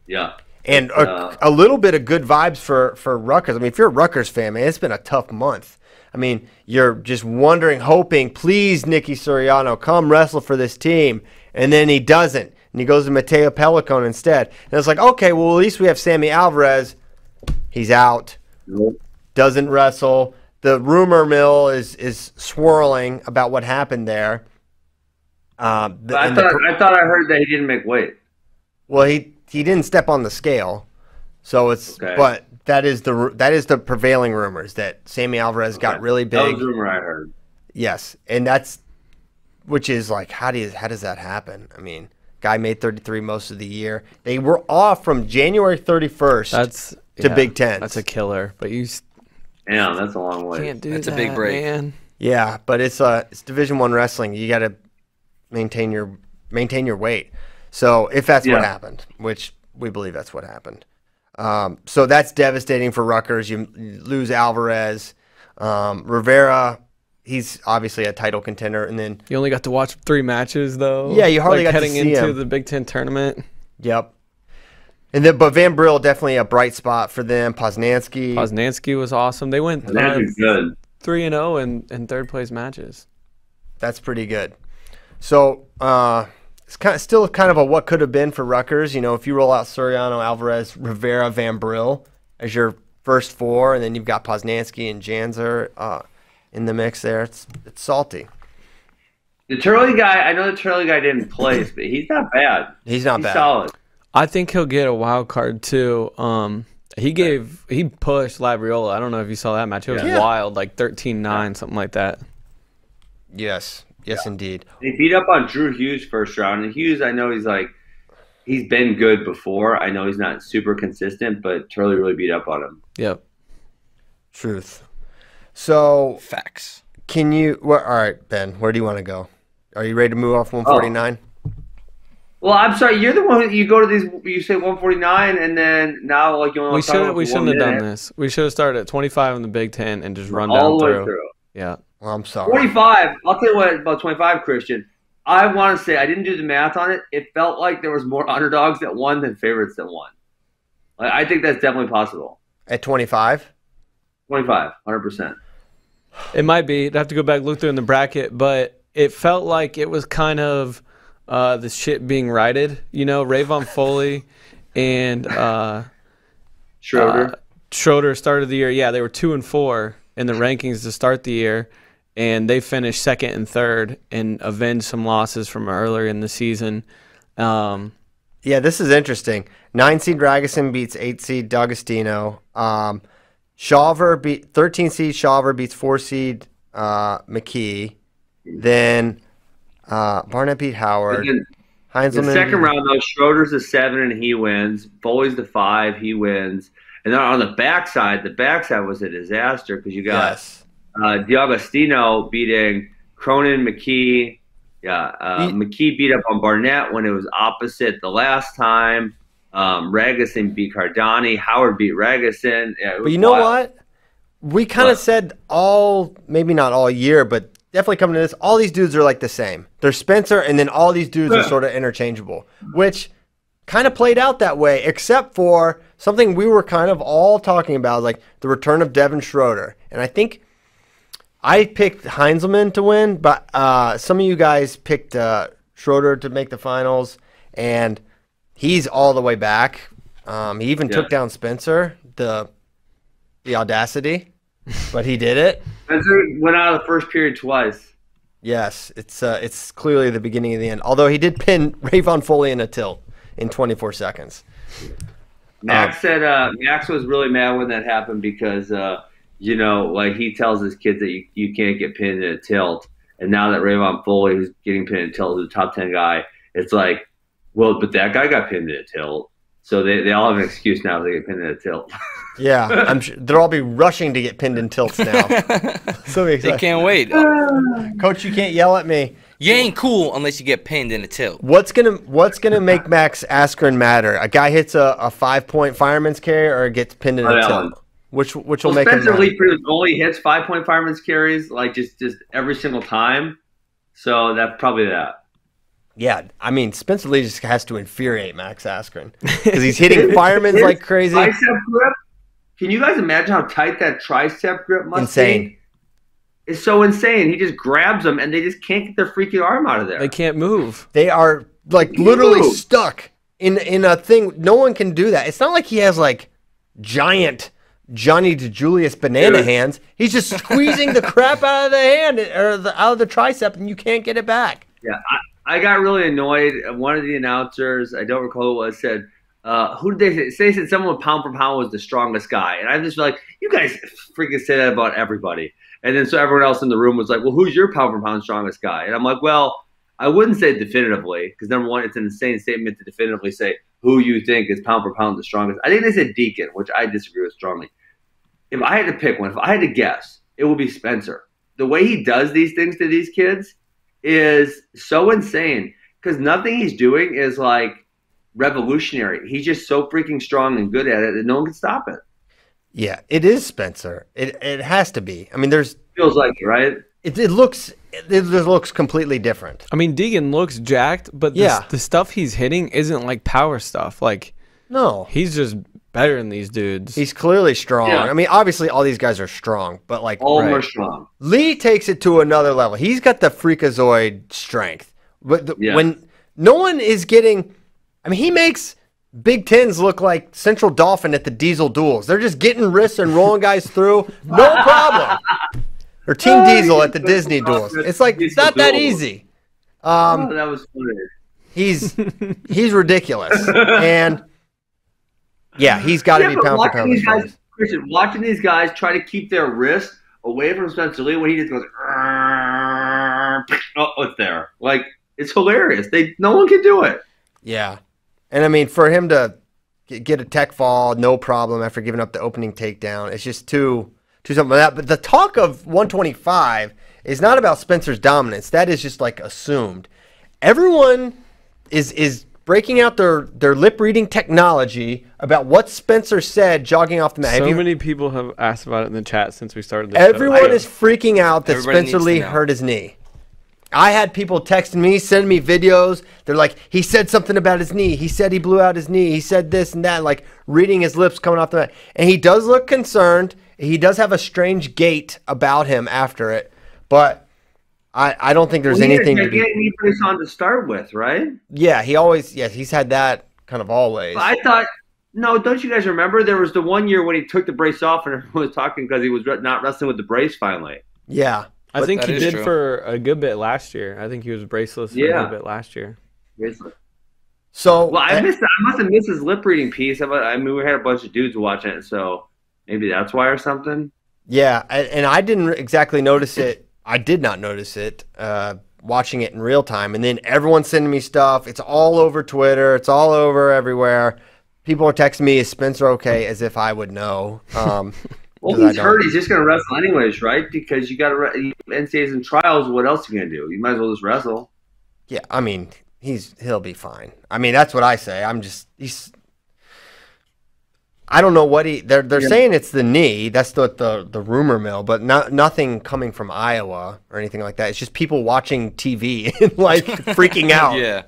Yeah. And a little bit of good vibes for Rutgers. I mean, if you're a Rutgers fan, man, it's been a tough month. I mean, you're just wondering, hoping, please, Nicky Soriano, come wrestle for this team. And then he doesn't. And he goes to Mateo Pelicone instead. And it's like, okay, well, at least we have Sammy Alvarez. He's out. Doesn't wrestle. The rumor mill is swirling about what happened there. I thought I heard that he didn't make weight. Well, he didn't step on the scale, So it's okay. But that is the prevailing rumors that Sammy Alvarez got really big. That was the rumor I heard. Yes, and that's which is like how does that happen? I mean, guy made 33 most of the year. They were off from January 31st. That's to Big Ten. That's a killer. But you, damn, that's a long way. Can't do that's that, a big break. Man. Yeah, but it's Division I wrestling. You got to maintain your weight. So if that's what happened, which we believe that's what happened. So that's devastating for Rutgers. You lose Alvarez, Rivera. He's obviously a title contender, and then you only got to watch 3 matches though. Yeah, you hardly got to see him heading into the Big Ten tournament. Yep. And then, but Van Brill definitely a bright spot for them. Poznanski was awesome. They went 3-0 in third place matches. That's pretty good. So it's still kind of a what could have been for Rutgers. You know, if you roll out Soriano, Alvarez, Rivera, Van Brill as your first 4, and then you've got Poznanski and Janzer in the mix there, it's salty. The Turley guy, I know the Turley guy didn't place, but he's not bad. He's solid. I think he'll get a wild card too. He pushed Labriola. I don't know if you saw that match. It was wild, like 13-9, something like that. Yes, indeed. They beat up on Drew Hughes first round, and Hughes, I know he's been good before. I know he's not super consistent, but Turley really beat up on him. Yep. Truth. So facts. Can you? Well, all right, Ben. Where do you want to go? Are you ready to move off 149? Well, I'm sorry. You're the one. You go to these. You say 149, and then now like you want to talk about we shouldn't have done this. We should have started at 25 in the Big Ten and just run all down through. Yeah. Well, I'm sorry. 25. I'll tell you what about 25, Christian. I want to say I didn't do the math on it. It felt like there was more underdogs that won than favorites that won. I think that's definitely possible. At 25. 25. 100%. It might be. I'd have to go back look through in the bracket, but it felt like it was kind of. The shit being righted, you know, Rayvon Foley and Schroeder. Schroeder started the year. Yeah, they were 2-4 in the rankings to start the year, and they finished 2nd and 3rd and avenged some losses from earlier in the season. Yeah, this is interesting. 9-seed Ragusan beats 8-seed D'Agostino. 13-seed Shawver beats 4-seed McKee. Then. Barnett beat Howard. Heinzelman. The second round, though, Schroeder's the 7 and he wins. Foley's the 5, he wins. And then on the backside was a disaster because you got D'Agostino beating Cronin, McKee. Yeah, McKee beat up on Barnett when it was opposite the last time. Ragusan beat Cardani. Howard beat Ragusan. Yeah, but you know what? We kind of said maybe not all year, but definitely coming to this, all these dudes are like the same. They're Spencer, and then all these dudes are sort of interchangeable, which kind of played out that way, except for something we were kind of all talking about, like the return of Devin Schroeder. And I think I picked Heinzelman to win, but some of you guys picked Schroeder to make the finals, and he's all the way back. He even took down Spencer, the audacity. But he did it. Spencer went out of the first period twice. Yes, it's clearly the beginning of the end. Although he did pin Rayvon Foley in a tilt in 24 seconds. Max said Max was really mad when that happened because you know, like he tells his kids that you can't get pinned in a tilt, and now that Rayvon Foley who's getting pinned in a tilt is a top 10 guy, it's like, well, but that guy got pinned in a tilt. So they all have an excuse now to get pinned in a tilt. Yeah, I'm sure they'll all be rushing to get pinned in tilts now. So they can't wait. Coach, you can't yell at me. You ain't cool unless you get pinned in a tilt. What's gonna make Max Askren matter? A guy hits a 5-point fireman's carry or gets pinned in a tilt. Which will make him matter. Spencer Lee only hits 5-point fireman's carries like just every single time. So that's probably that. Yeah, I mean, Spencer Lee just has to infuriate Max Askren because he's hitting firemen like crazy. Tricep grip. Can you guys imagine how tight that tricep grip must be? It's so insane. He just grabs them, and they just can't get their freaking arm out of there. They can't move. They are, like, literally stuck in a thing. No one can do that. It's not like he has, like, giant Johnny DeJulius banana hands. He's just squeezing the crap out of the hand or out of the tricep, and you can't get it back. Yeah, I got really annoyed. One of the announcers, I don't recall who it was, said Who did they say? They said someone pound for pound was the strongest guy. And I just feel like, you guys freaking say that about everybody. And then so everyone else in the room was like, well, who's your pound for pound strongest guy? And I'm like, well, I wouldn't say definitively, because number one, it's an insane statement to definitively say who you think is pound for pound the strongest. I think they said Deacon, which I disagree with strongly. If I had to pick one, if I had to guess, it would be Spencer. The way he does these things to these kids is so insane, because nothing he's doing is like revolutionary. He's just so freaking strong and good at it that no one can stop it. Yeah, it is Spencer. It has to be. I mean, there's feels like it, right? It looks completely different. I mean, Deegan looks jacked, but the stuff he's hitting isn't like power stuff. Like, no, he's just better than these dudes. He's clearly strong. Yeah. I mean, obviously all these guys are strong, but like all are strong. Lee takes it to another level. He's got the freakazoid strength. But when no one is getting, I mean, he makes Big Tens look like Central Dolphin at the Diesel duels. They're just getting wrists and rolling guys through, no problem. Or Team Diesel at the Disney duels. It's like, it's not that easy. That was funny. He's ridiculous. And yeah, he's got to be pound for pound. Watching these guys try to keep their wrists away from Spencer Lee when he just goes, it's there. Like, it's hilarious. No one can do it. Yeah. And I mean, for him to get a tech fall, no problem, after giving up the opening takedown, it's just too something like that. But the talk of 125 is not about Spencer's dominance. That is just like assumed. Everyone is breaking out their lip reading technology about what Spencer said jogging off the mat. So many people have asked about it in the chat since we started the show. Everyone is freaking out that Spencer Lee hurt his knee. I had people texting me, sending me videos. They're like, he said something about his knee. He said he blew out his knee. He said this and that, like reading his lips coming off the mat. And he does look concerned. He does have a strange gait about him after it. But I don't think there's anything to be. He put this on to start with, right? Yeah, he's had that kind of always. But I thought, don't you guys remember? There was the one year when he took the brace off and everyone was talking because he was not wrestling with the brace finally. Yeah. I think he did for a good bit last year. I think he was braceless for a good bit last year. So, well, I must have missed his lip reading piece. I mean, we had a bunch of dudes watching it, so maybe that's why or something. Yeah, and I didn't exactly notice it. I did not notice it watching it in real time. And then everyone's sending me stuff. It's all over Twitter. It's all over everywhere. People are texting me, is Spencer okay, as if I would know. Well, he's hurt. He's just going to wrestle anyways, right? Because you got to – NCAA's in trials. What else are you going to do? You might as well just wrestle. Yeah, I mean, he'll be fine. I mean, that's what I say. I'm just – I don't know what he – they're saying it's the knee. That's the rumor mill, but nothing coming from Iowa or anything like that. It's just people watching TV and, like, freaking out. Yeah.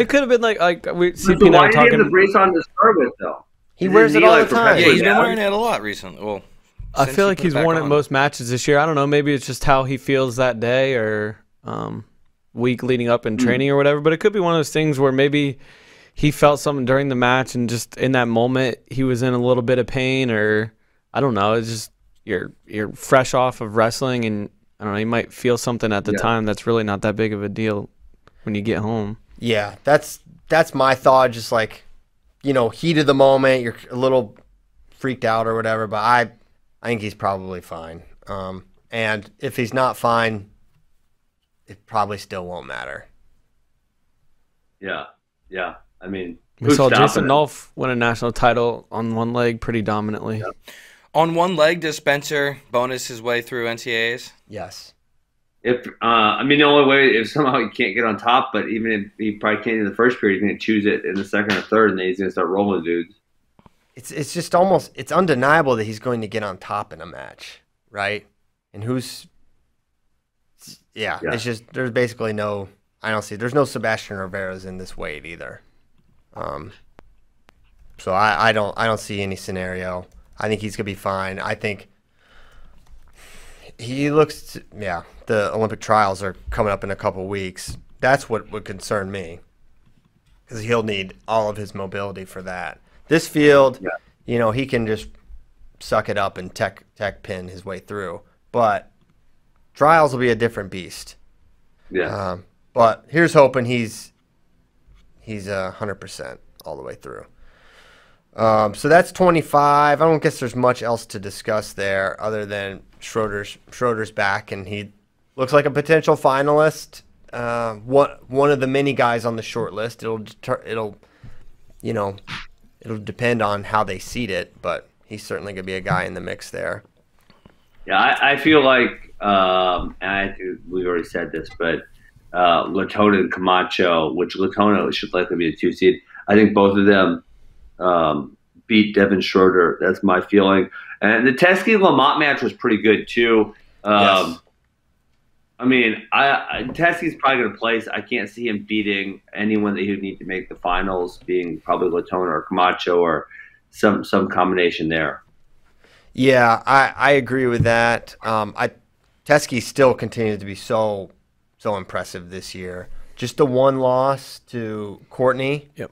It could have been like we see people talking. Why did he have the brace on to start with, though? He wears it all the time. Yeah, he's been wearing it a lot recently. Well – I feel like he's won at most matches this year. I don't know. Maybe it's just how he feels that day or week leading up in training or whatever. But it could be one of those things where maybe he felt something during the match and just in that moment he was in a little bit of pain, or I don't know. It's just you're fresh off of wrestling and I don't know. You might feel something at the time that's really not that big of a deal when you get home. Yeah, that's my thought. Just like, you know, heat of the moment. You're a little freaked out or whatever. But I think he's probably fine. And if he's not fine, it probably still won't matter. Yeah. Yeah. I mean, we saw Jason Nolf win a national title on one leg pretty dominantly. Yeah. On one leg, does Spencer bonus his way through NCAAs? Yes. If I mean, the only way, if somehow he can't get on top, but even if he probably can't in the first period, he's going to choose it in the second or third, and then he's going to start rolling dudes. It's just almost, it's undeniable that he's going to get on top in a match, right? And who's, it's just, there's basically no, there's no Sebastian Rivera's in this weight either. So I don't see any scenario. I think he's going to be fine. I think he looks, the Olympic trials are coming up in a couple weeks. That's what would concern me, because he'll need all of his mobility for that. This field, you know, he can just suck it up and tech pin his way through. But trials will be a different beast. Yeah. But here's hoping he's 100% all the way through. So that's 25. I don't guess there's much else to discuss there other than Schroeder's back, and he looks like a potential finalist. One of the many guys on the short list. It'll depend on how they seed it, but he's certainly going to be a guy in the mix there. Yeah, I feel like, and I think we've already said this, but Latona and Camacho, which Latona should likely be a 2 seed. I think both of them beat Devin Schroeder. That's my feeling. And the Teske-Lamont match was pretty good too. Yes. I mean, Teske's probably going to place. I can't see him beating anyone that he would need to make the finals, being probably Latona or Camacho or some combination there. Yeah, I agree with that. Teske still continues to be so impressive this year. Just the one loss to Courtney. Yep.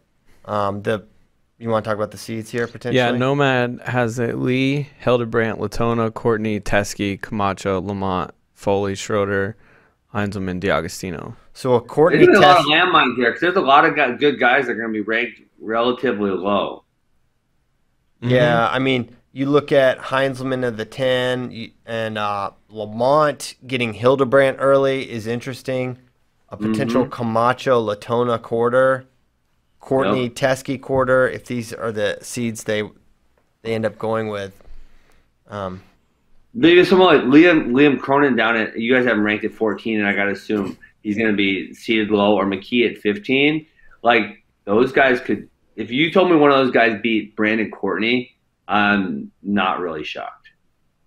You want to talk about the seeds here potentially? Yeah, Nomad has Lee, Hildebrandt, Latona, Courtney, Teske, Camacho, Lamont, Foley, Schroeder, Heinzelman, DiAgostino. So a Courtney. There's a lot of landmines here because there's a lot of good guys that are going to be ranked relatively low. Yeah, I mean, you look at Heinzelman of the 10 and Lamont getting Hildebrandt early is interesting. A potential Camacho, Latona quarter, Courtney, Teske quarter. If these are the seeds they end up going with. Maybe someone like Liam Cronin down at, you guys have him ranked at 14, and I got to assume he's going to be seated low, or McKee at 15. Like, those guys could, if you told me one of those guys beat Brandon Courtney, I'm not really shocked.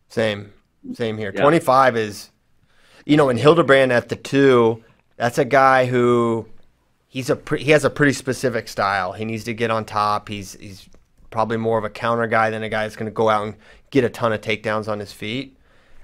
Same here. Yeah. 25 is, and Hildebrand at the 2, that's a guy who he has a pretty specific style. He needs to get on top. He's probably more of a counter guy than a guy that's going to go out and get a ton of takedowns on his feet.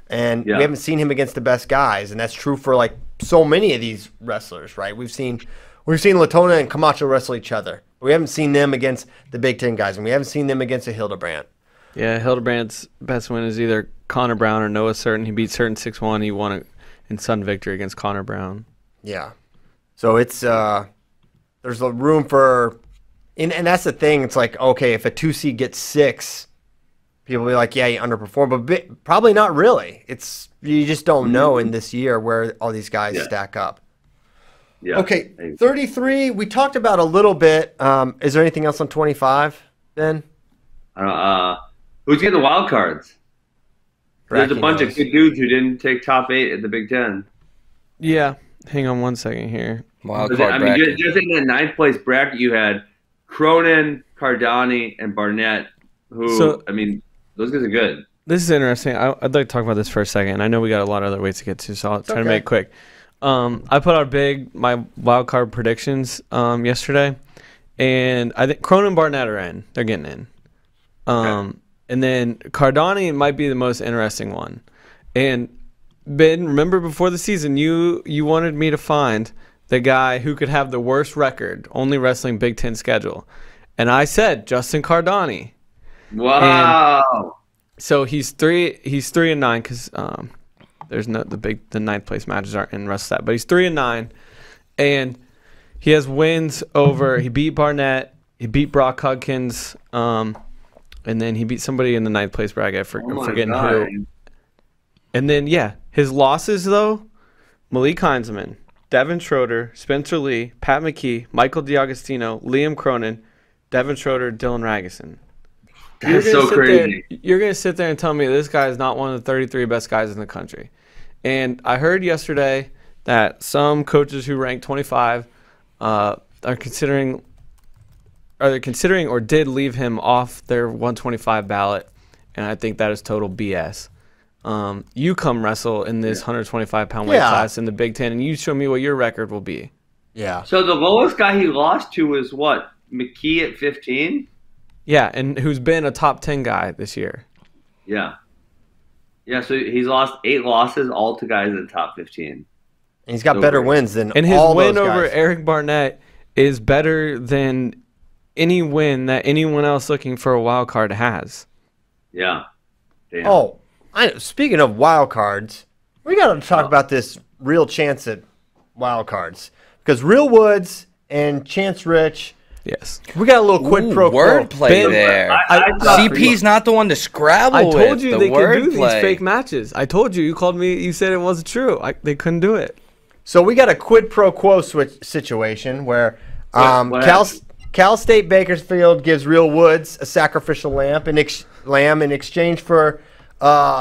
And we haven't seen him against the best guys, and that's true for like so many of these wrestlers, right? We've seen Latona and Camacho wrestle each other. We haven't seen them against the Big Ten guys, and we haven't seen them against a Hildebrandt. Yeah, Hildebrandt's best win is either Connor Brown or Noah Certain. He beat Certain 6-1. He won it in sudden victory against Connor Brown. Yeah. So it's there's a room for – and that's the thing. It's like, okay, if a 2 seed gets 6, people will be like, yeah, you underperformed. But probably not really. It's you just don't know in this year where all these guys stack up. Yeah. Okay, 33, we talked about a little bit. Is there anything else on 25, Ben? Who's getting the wild cards? There's a bunch of good dudes who didn't take top 8 at the Big Ten. Yeah, hang on one second here. Wild card bracket. Just in that 9th place bracket, you had Cronin, Cardani, and Barnett, who, those guys are good. This is interesting. I'd like to talk about this for a second. I know we got a lot of other ways to get to, so I'll try to make it quick. I put out my wild card predictions yesterday, and I think Cronin and Barnett are in. They're getting in. And then Cardani might be the most interesting one. And Ben, remember before the season, you wanted me to find the guy who could have the worst record, only wrestling Big Ten schedule, and I said Justin Cardani. Wow! And so he's 3. He's 3-9 because. There's no the 9th place matches aren't in WrestleStat, but he's 3-9, and he has wins over. He beat Barnett, he beat Brock Huggins, and then he beat somebody in the 9th place bracket. I'm forgetting who. And then his losses though: Malik Heinzelman, Devin Schroeder, Spencer Lee, Pat McKee, Michael DiAgostino, Liam Cronin, Devin Schroeder, Dylan Ragusan. That's so crazy. You're going to sit there and tell me this guy is not one of the 33 best guys in the country. And I heard yesterday that some coaches who rank 25 are considering or did leave him off their 125 ballot, and I think that is total BS. You come wrestle in this 125-pound weight class in the Big Ten, and you show me what your record will be. Yeah. So the lowest guy he lost to was what, McKee at 15? Yeah, and who's been a top 10 guy this year. Yeah. Yeah, so he's lost 8 losses all to guys in the top 15. And he's got better wins than all those guys. And his win over Eric Barnett is better than any win that anyone else looking for a wild card has. Yeah. Damn. Oh, speaking of wild cards, we got to talk about this real chance at wild cards. Because Real Woods and Chance Rich – Yes. We got a little quid pro quo. Wordplay there. CP's not the one to scrabble with. I told you they could do these fake matches. I told you. You called me. You said it wasn't true. They couldn't do it. So we got a quid pro quo switch situation where Cal State Bakersfield gives Real Woods a sacrificial lamb in exchange for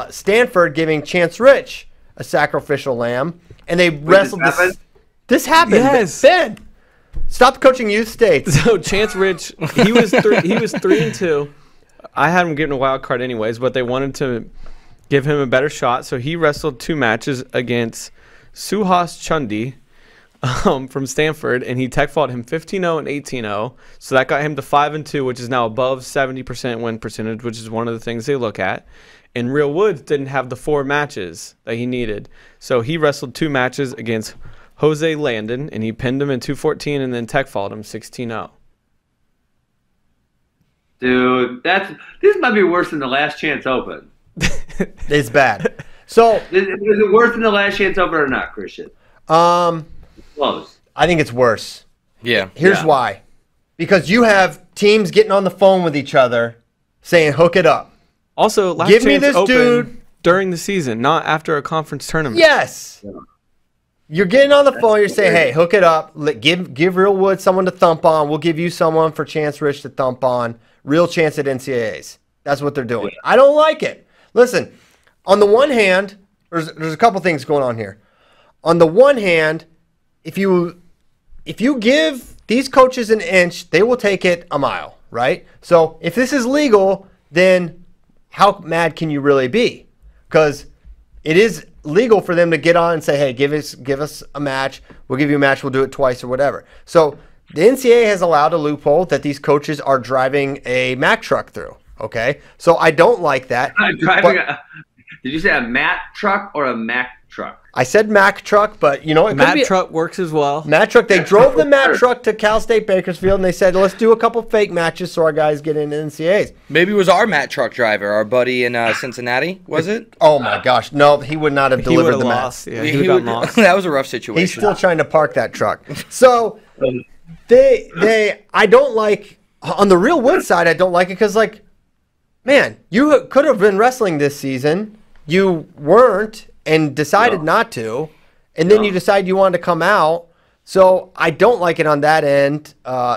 Stanford giving Chance Rich a sacrificial lamb. And they wrestled this. This happened. Yes. Ben. Stop coaching youth state. So Chance Rich, he was 3-2. I had him getting a wild card anyways, but they wanted to give him a better shot, so he wrestled 2 matches against Suhas Chundi from Stanford, and he tech fought him 15-0 and 18-0. So that got him to 5-2, which is now above 70% win percentage, which is one of the things they look at. And Real Woods didn't have the 4 matches that he needed, so he wrestled 2 matches against Jose Landon, and he pinned him in 2-14 and then tech followed him 16-0. Dude, this might be worse than the Last Chance Open. It's bad. So is it worse than the Last Chance Open or not, Christian? Close. I think it's worse. Yeah. Here's why. Because you have teams getting on the phone with each other saying, hook it up. Also, Last Chance Open. Give me this dude during the season, not after a conference tournament. Yes. Yeah. You're getting on the phone. You're saying, hey, hook it up. Give Real Woods someone to thump on. We'll give you someone for Chance Rich to thump on. Real chance at NCAAs. That's what they're doing. I don't like it. Listen, on the one hand, there's a couple things going on here. On the one hand, if you give these coaches an inch, they will take it a mile, right? So if this is legal, then how mad can you really be? Because it is legal for them to get on and say, hey, give us a match. We'll give you a match. We'll do it twice or whatever. So the NCAA has allowed a loophole that these coaches are driving a Mack truck through. Okay. So I don't like that. Did you say a Mack truck or a Mack truck? I said Mack truck, but you know, Mack truck works as well. Mack truck. They drove the Mack truck to Cal State Bakersfield and they said, let's do a couple fake matches so our guys get into NCAAs. Maybe it was our Mack truck driver, our buddy in Cincinnati, was it? Oh my gosh, no, he would not have delivered the match. Yeah, he lost. That was a rough situation. He's still trying to park that truck. So I don't like on the Real Wood side. I don't like it because, like, man, you could have been wrestling this season. You weren't. And decided not to, and then you decide you wanted to come out. So I don't like it on that end.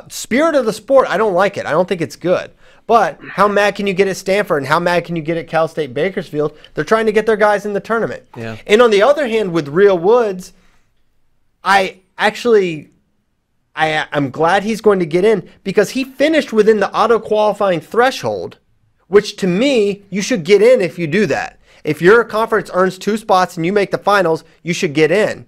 Spirit of the sport, I don't like it. I don't think it's good. But how mad can you get at Stanford and how mad can you get at Cal State Bakersfield? They're trying to get their guys in the tournament. Yeah. And on the other hand, with Real Woods, I'm glad he's going to get in because he finished within the auto-qualifying threshold, which to me, you should get in if you do that. If your conference earns 2 spots and you make the finals, you should get in.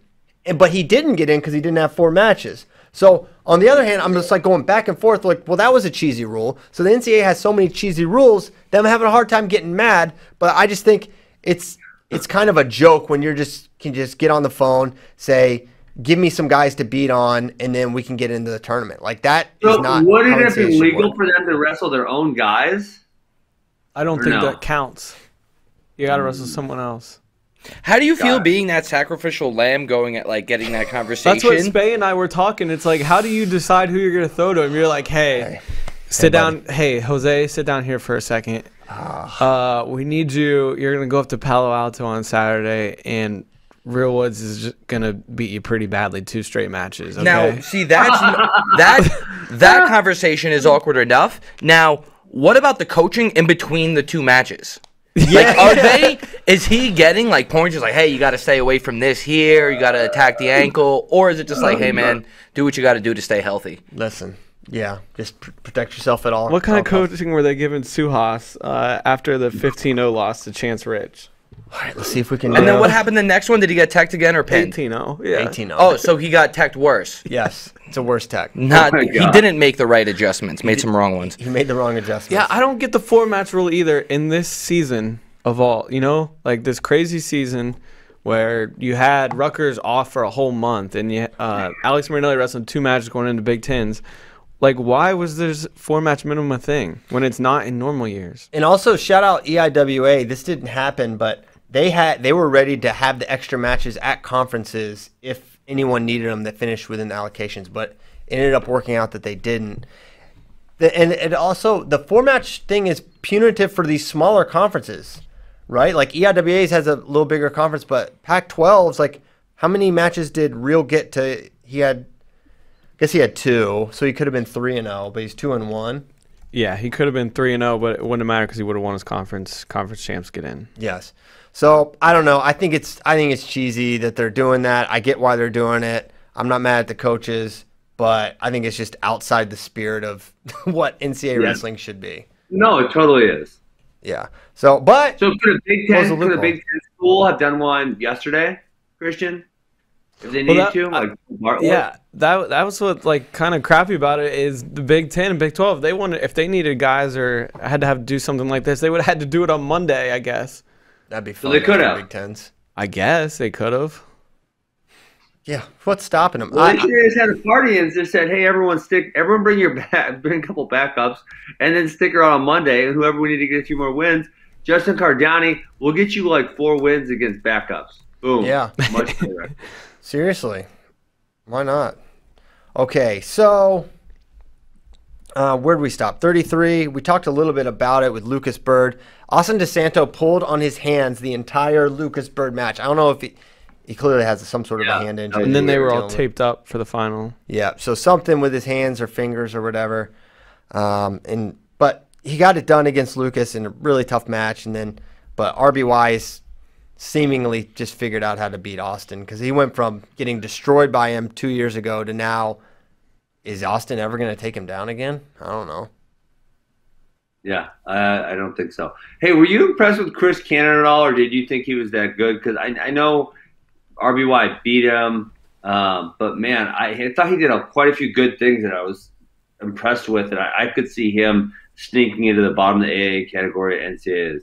But he didn't get in because he didn't have 4 matches. So, on the other hand, I'm just like going back and forth like, well, that was a cheesy rule. So, the NCAA has so many cheesy rules that I'm having a hard time getting mad. But I just think it's kind of a joke when you can just get on the phone, say, give me some guys to beat on, and then we can get into the tournament. Like, that is not. Wouldn't it be legal for them to wrestle their own guys? I don't think that counts. You gotta wrestle someone else. How do you feel being that sacrificial lamb going at like getting that conversation? That's what Spey and I were talking. It's like, how do you decide who you're gonna throw to him? You're like, hey, sit down. Hey, Jose, sit down here for a second. We need you. You're gonna go up to Palo Alto on Saturday, and Real Woods is just gonna beat you pretty badly. 2 straight matches. Okay? Now, see, that's that conversation is awkward enough. Now, what about the coaching in between the 2 matches? Yeah. Like, is he getting like points? Like, hey, you got to stay away from this here. You got to attack the ankle, or is it just like, hey, man, do what you got to do to stay healthy? Listen, yeah, just protect yourself at all. What kind of coaching were they giving Suhas after the 15-0 loss to Chance Rich? All right, let's see if we can. And then what happened the next one? Did he get teched again or pinned? 18-0. Yeah. 18-0. Oh, so he got teched worse. Yes, it's a worse tech. He didn't make the right adjustments. Made some wrong ones. He made the wrong adjustments. Yeah, I don't get the 4-match rule either in this season of all. You know, like this crazy season where you had Rutgers off for a whole month, and you, Alex Marinelli wrestled 2 matches going into Big Tens. Like, why was this 4-match minimum a thing when it's not in normal years? And also, shout out EIWA. This didn't happen, but they were ready to have the extra matches at conferences if anyone needed them that finished within the allocations, but it ended up working out that they didn't. And also, the four-match thing is punitive for these smaller conferences, right? Like, EIWAs has a little bigger conference, but Pac-12's, like, how many matches did Real get to? He had, I guess he had two, so he could have been 3-0, but he's 2-1. Yeah, he could have been 3-0, but it wouldn't matter because he would have won his conference champs get in. Yes. So, I don't know. I think it's cheesy that they're doing that. I get why they're doing it. I'm not mad at the coaches, but I think it's just outside the spirit of what NCAA wrestling should be. No, it totally is. Yeah. So, but so could a Big Ten school have done one yesterday, Christian? If they needed to, like Bartlett. Yeah, that was what like kind of crappy about it is the Big 10 and Big 12. They wanted if they needed guys or had to do something like this, they would have had to do it on Monday, I guess. That'd be fun. So they could have Big Tens. I guess they could have. Yeah, what's stopping them? Well, they just had a party and just said, "Hey, everyone bring your bring a couple backups, and then stick around on Monday. And whoever we need to get a few more wins, Justin Cardani, we'll get you like 4 wins against backups. Boom. Yeah, much better." Seriously, why not? Okay, so where'd we stop? 33. We talked a little bit about it with Lucas Bird. Austin DeSanto pulled on his hands the entire Lucas Bird match. I don't know if he clearly has some sort of a hand injury. And then they were all taped up for the final. Yeah, so something with his hands or fingers or whatever. But he got it done against Lucas in a really tough match. But RBY is seemingly just figured out how to beat Austin because he went from getting destroyed by him 2 years ago to now. Is Austin ever going to take him down again? I don't know. Yeah, I don't think so. Hey, were you impressed with Chris Cannon at all, or did you think he was that good? Because I know RBY beat him, but, man, I thought he did quite a few good things that I was impressed with, and I could see him sneaking into the bottom of the AA category at NCAAs.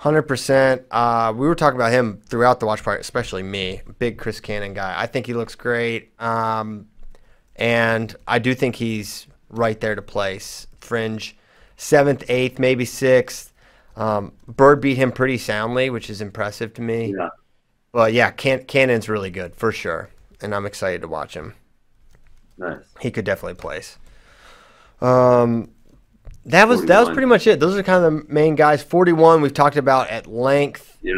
100%. We were talking about him throughout the watch party, especially me, big Chris Cannon guy. I think he looks great, and I do think he's right there to place. Fringe 7th, 8th, maybe 6th. Bird beat him pretty soundly, which is impressive to me. Yeah. But, yeah, Cannon's really good for sure, and I'm excited to watch him. Nice. He could definitely place. That was pretty much it. Those are kind of the main guys. 41 we've talked about at length. Yeah.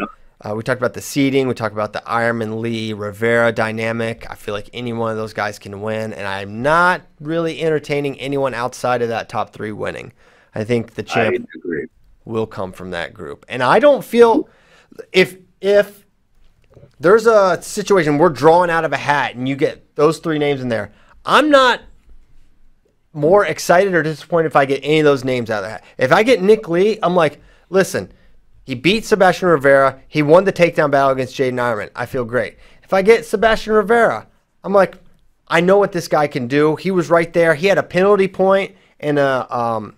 We talked about the seeding. We talked about the Ironman Lee Rivera dynamic. I feel like any one of those guys can win, and I'm not really entertaining anyone outside of that top 3 winning. I think the champ will come from that group. And I don't feel if there's a situation we're drawing out of a hat and you get those 3 names in there, I'm not more excited or disappointed if I get any of those names out of the hat. If I get Nick Lee, I'm like, listen, he beat Sebastian Rivera. He won the takedown battle against Jaden Ironman. I feel great. If I get Sebastian Rivera, I'm like, I know what this guy can do. He was right there. He had a penalty point and a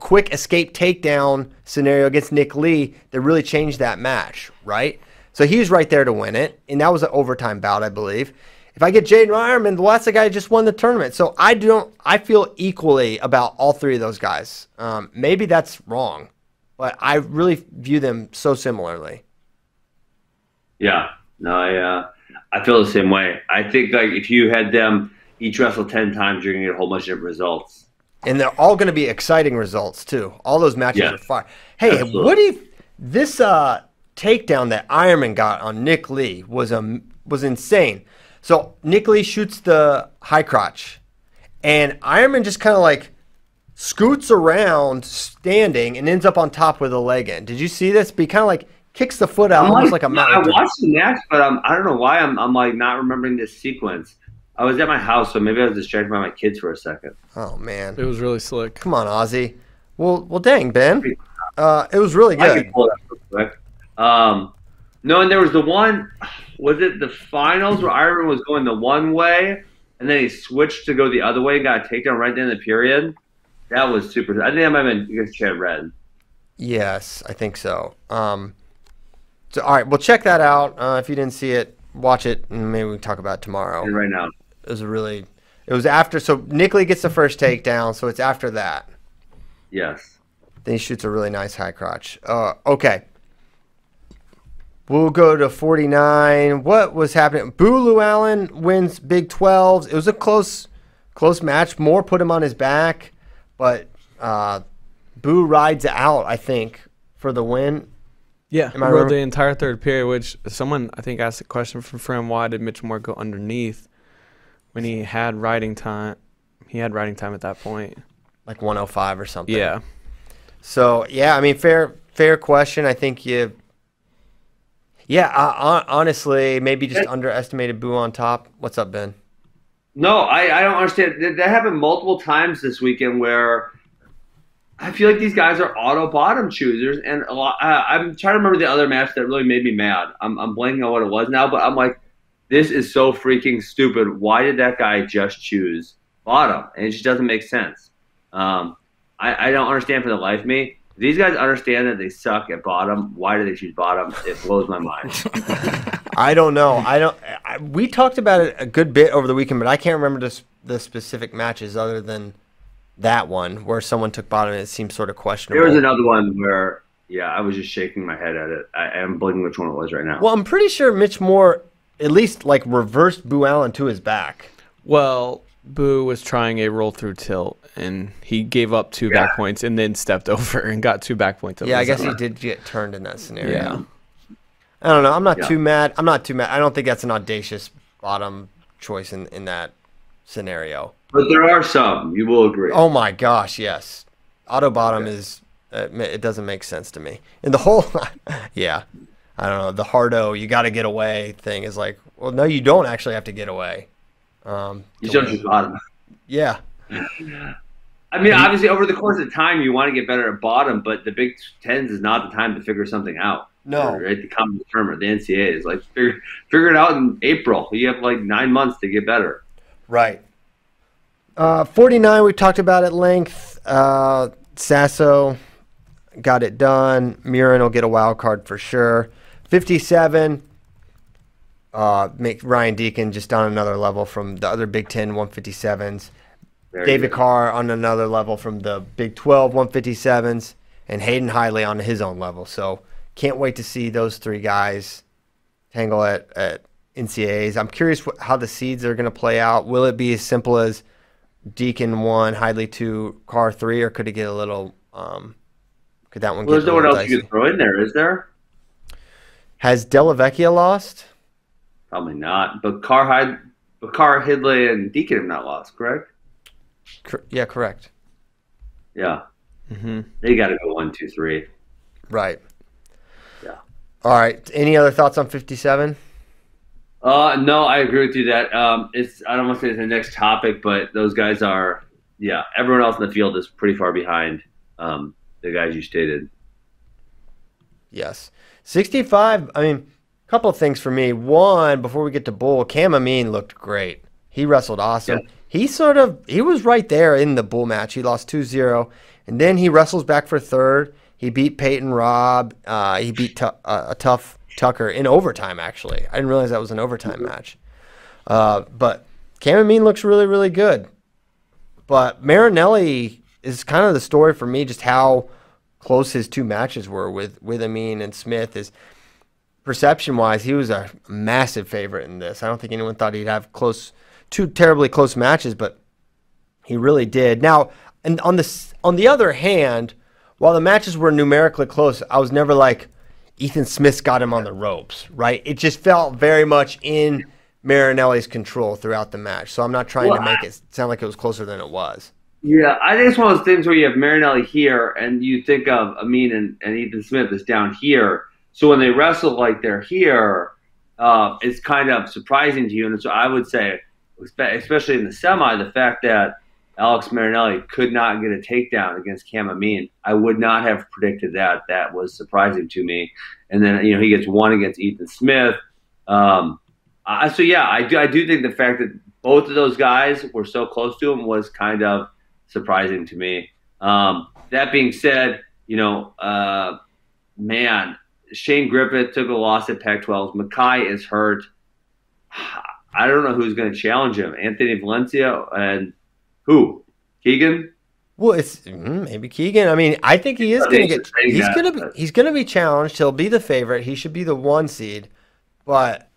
quick escape takedown scenario against Nick Lee that really changed that match, right? So he was right there to win it, and that was an overtime bout, I believe. If I get Jaden Ironman, well, that's the guy who just won the tournament. So I feel equally about all 3 of those guys. Maybe that's wrong, but I really view them so similarly. Yeah, no, I feel the same way. I think like if you had them each wrestle 10 times, you're gonna get a whole bunch of different results, and they're all gonna be exciting results too. All those matches are fire. Hey, absolutely. What if this takedown that Ironman got on Nick Lee was insane? So Nick Lee shoots the high crotch, and Ironman just kind of like scoots around standing and ends up on top with a leg in. Did you see this? But he kind of like kicks the foot out, almost like a mountain. I watched the match, but I don't know why I'm like not remembering this sequence. I was at my house, so maybe I was distracted by my kids for a second. Oh man, it was really slick. Come on, Ozzy. Well, dang Ben, it was really good. I can pull it up real quick. No, and there was the one. Was it the finals where Ironman was going the one way, and then he switched to go the other way and got a takedown right then in the period? That was super. I think that might have been against Chad Red. Yes, I think so. All right, well, check that out. If you didn't see it, watch it, and maybe we can talk about it tomorrow. And right now. It was after. So Nick Lee gets the first takedown, so it's after that. Yes. Then he shoots a really nice high crotch. Okay. We'll go to 49. What was happening? Boo Llewellyn wins Big 12s. It was a close match. Moore put him on his back, but Boo rides out, I think, for the win. Yeah, he rode the entire third period, which someone, I think, asked a question from Fran, why did Mitch Moore go underneath when he had riding time? He had riding time at that point. Like 105 or something. Yeah. So, yeah, I mean, fair question. I think you – yeah, I honestly, maybe just underestimated Boo on top. What's up, Ben? No, I don't understand. That happened multiple times this weekend where – I feel like these guys are auto bottom choosers, and a lot. I'm trying to remember the other match that really made me mad. I'm blanking on what it was now, but I'm like, this is so freaking stupid. Why did that guy just choose bottom? And it just doesn't make sense. I don't understand for the life of me. These guys understand that they suck at bottom. Why do they choose bottom? It blows my mind. I don't know. We talked about it a good bit over the weekend, but I can't remember the specific matches other than that one where someone took bottom and it seemed sort of questionable. There was another one where, yeah, I was just shaking my head at it. I am blinking which one it was right now. Well, I'm pretty sure Mitch Moore at least like reversed Boo Allen to his back. Well, Boo was trying a roll through tilt and he gave up two back points and then stepped over and got two back points. Yeah, I guess he did get turned in that scenario. Yeah. I don't know. I'm not too mad. I'm not too mad. I don't think that's an audacious bottom choice in that scenario. But there are some, you will agree. Oh my gosh, yes. Auto bottom is, it doesn't make sense to me. And the whole, yeah, I don't know, the hard-o, you got to get away thing is like, well, no, you don't actually have to get away. You don't just bottom. Yeah. I mean, obviously, over the course of time, you want to get better at bottom, but the Big Ten is not the time to figure something out. No. Right? The common determiner, the NCAA is like, figure it out in April. You have like 9 months to get better. Right. 49, we talked about at length. Sasso got it done. Murin will get a wild card for sure. 57, make Ryan Deacon just on another level from the other Big Ten 157s. David Carr on another level from the Big 12 157s. And Hayden Hiley on his own level. So can't wait to see those three guys tangle at NCAAs. I'm curious how the seeds are going to play out. Will it be as simple as Deacon 1, Hiley 2, Carr 3, or could it get a little could that one get a little dicey? Well, there's no one else you could throw in there, is there? Has Delavecchia lost? Probably not. But Carr, Hiley, and Deacon have not lost, correct? Yeah, correct. Yeah. Mm-hmm. They got to go 1, 2, 3. Right. Yeah. All right. Any other thoughts on 57? No, I agree with you that I don't want to say it's the next topic, but those guys are, yeah, everyone else in the field is pretty far behind the guys you stated. Yes. 65, I mean, a couple of things for me. One, before we get to Bull, Cam Amin looked great. He wrestled awesome. Yeah. He was right there in the Bull match. He lost 2-0, and then he wrestles back for third. He beat Peyton Robb. He beat a tough Tucker in overtime, actually. I didn't realize that was an overtime match. But Cam Amin looks really, really good. But Marinelli is kind of the story for me, just how close his two matches were with Amin and Smith. Is perception-wise, he was a massive favorite in this. I don't think anyone thought he'd have two terribly close matches, but he really did. Now, and on the other hand, while the matches were numerically close, I was never like, Ethan Smith's got him on the ropes, right? It just felt very much in Marinelli's control throughout the match. So I'm not trying to make it sound like it was closer than it was. Yeah, I think it's one of those things where you have Marinelli here and you think of Amin and Ethan Smith is down here. So when they wrestle like they're here, it's kind of surprising to you. And so I would say, especially in the semi, the fact that Alex Marinelli could not get a takedown against Cam Amin. I would not have predicted that. That was surprising to me. And then, he gets one against Ethan Smith. I do think the fact that both of those guys were so close to him was kind of surprising to me. That being said, Shane Griffith took a loss at Pac-12. Makai is hurt. I don't know who's going to challenge him. Anthony Valencia and who? Keegan? Well, it's maybe Keegan. I mean, I think he is going to get – he's going to be challenged. He'll be the favorite. He should be the 1 seed. But,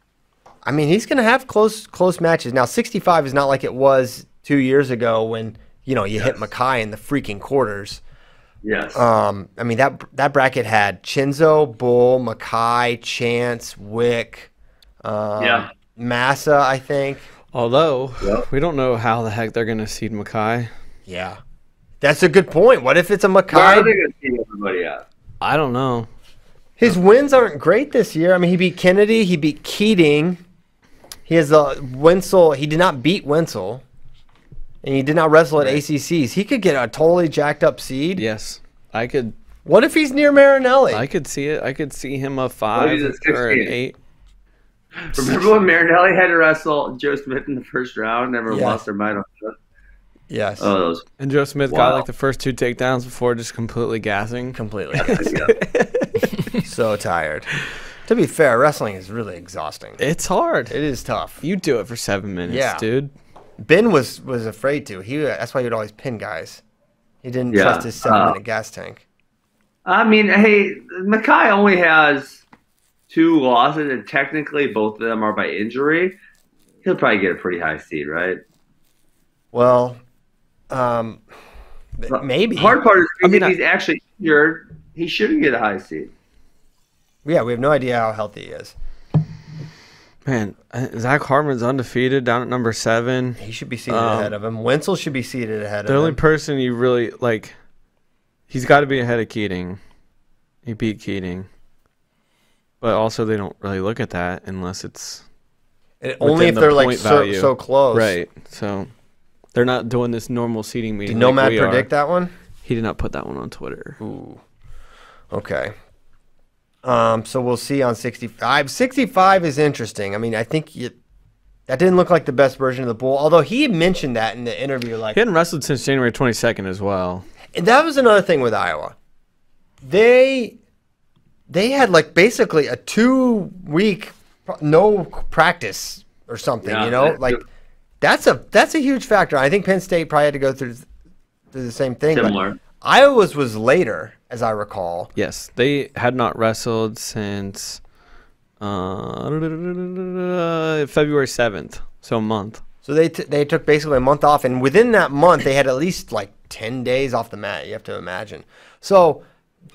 I mean, he's going to have close matches. Now, 65 is not like it was 2 years ago when you know, you hit Mackay in the freaking quarters. Yes. I mean, that bracket had Chinzo, Bull, Mackay, Chance, Wick, Massa, I think. Although, we don't know how the heck they're going to seed Mackay. Yeah. That's a good point. What if it's a Mackay? Where are they going to seed everybody at? I don't know. His wins aren't great this year. I mean, he beat Kennedy. He beat Keating. He has a Wenzel. He did not beat Wenzel. And he did not wrestle at ACCs. He could get a totally jacked up seed. Yes. I could. What if he's near Marinelli? I could see it. I could see him a 5 or an 8. Remember when Marinelli had to wrestle Joe Smith in the first round? Never lost their mind on that. Yes. Oh, those. And Joe Smith got like the first 2 takedowns before just completely gassing. Completely. So tired. To be fair, wrestling is really exhausting. It's hard. It is tough. You do it for 7 minutes, dude. Ben was afraid to. That's why he would always pin guys. He didn't trust his 7-minute gas tank. I mean, hey, Mackay only has 2 losses, and technically both of them are by injury. He'll probably get a pretty high seed, right? Well, maybe. The hard part is he's actually injured. He shouldn't get a high seed. Yeah, we have no idea how healthy he is. Man, Zach Hartman's undefeated down at number 7. He should be seated ahead of him. Wenzel should be seated ahead of him. The only person you really like, he's got to be ahead of Keating. He beat Keating. But also, they don't really look at that unless it's only if they're like so close. Right. So they're not doing this normal seating meeting. Did Nomad predict that one? He did not put that one on Twitter. Ooh. Okay. So we'll see on 65. 65 is interesting. I mean, I think that didn't look like the best version of the bull, although he mentioned that in the interview. Like, he hadn't wrestled since January 22nd as well. And that was another thing with Iowa. They had like basically a 2-week no practice or something, you know? Like that's a huge factor. I think Penn State probably had to go through the same thing. Similar. But Iowa's was later, as I recall. Yes, they had not wrestled since February 7th, so a month. So they took basically a month off, and within that month, they had at least like 10 days off the mat, you have to imagine. So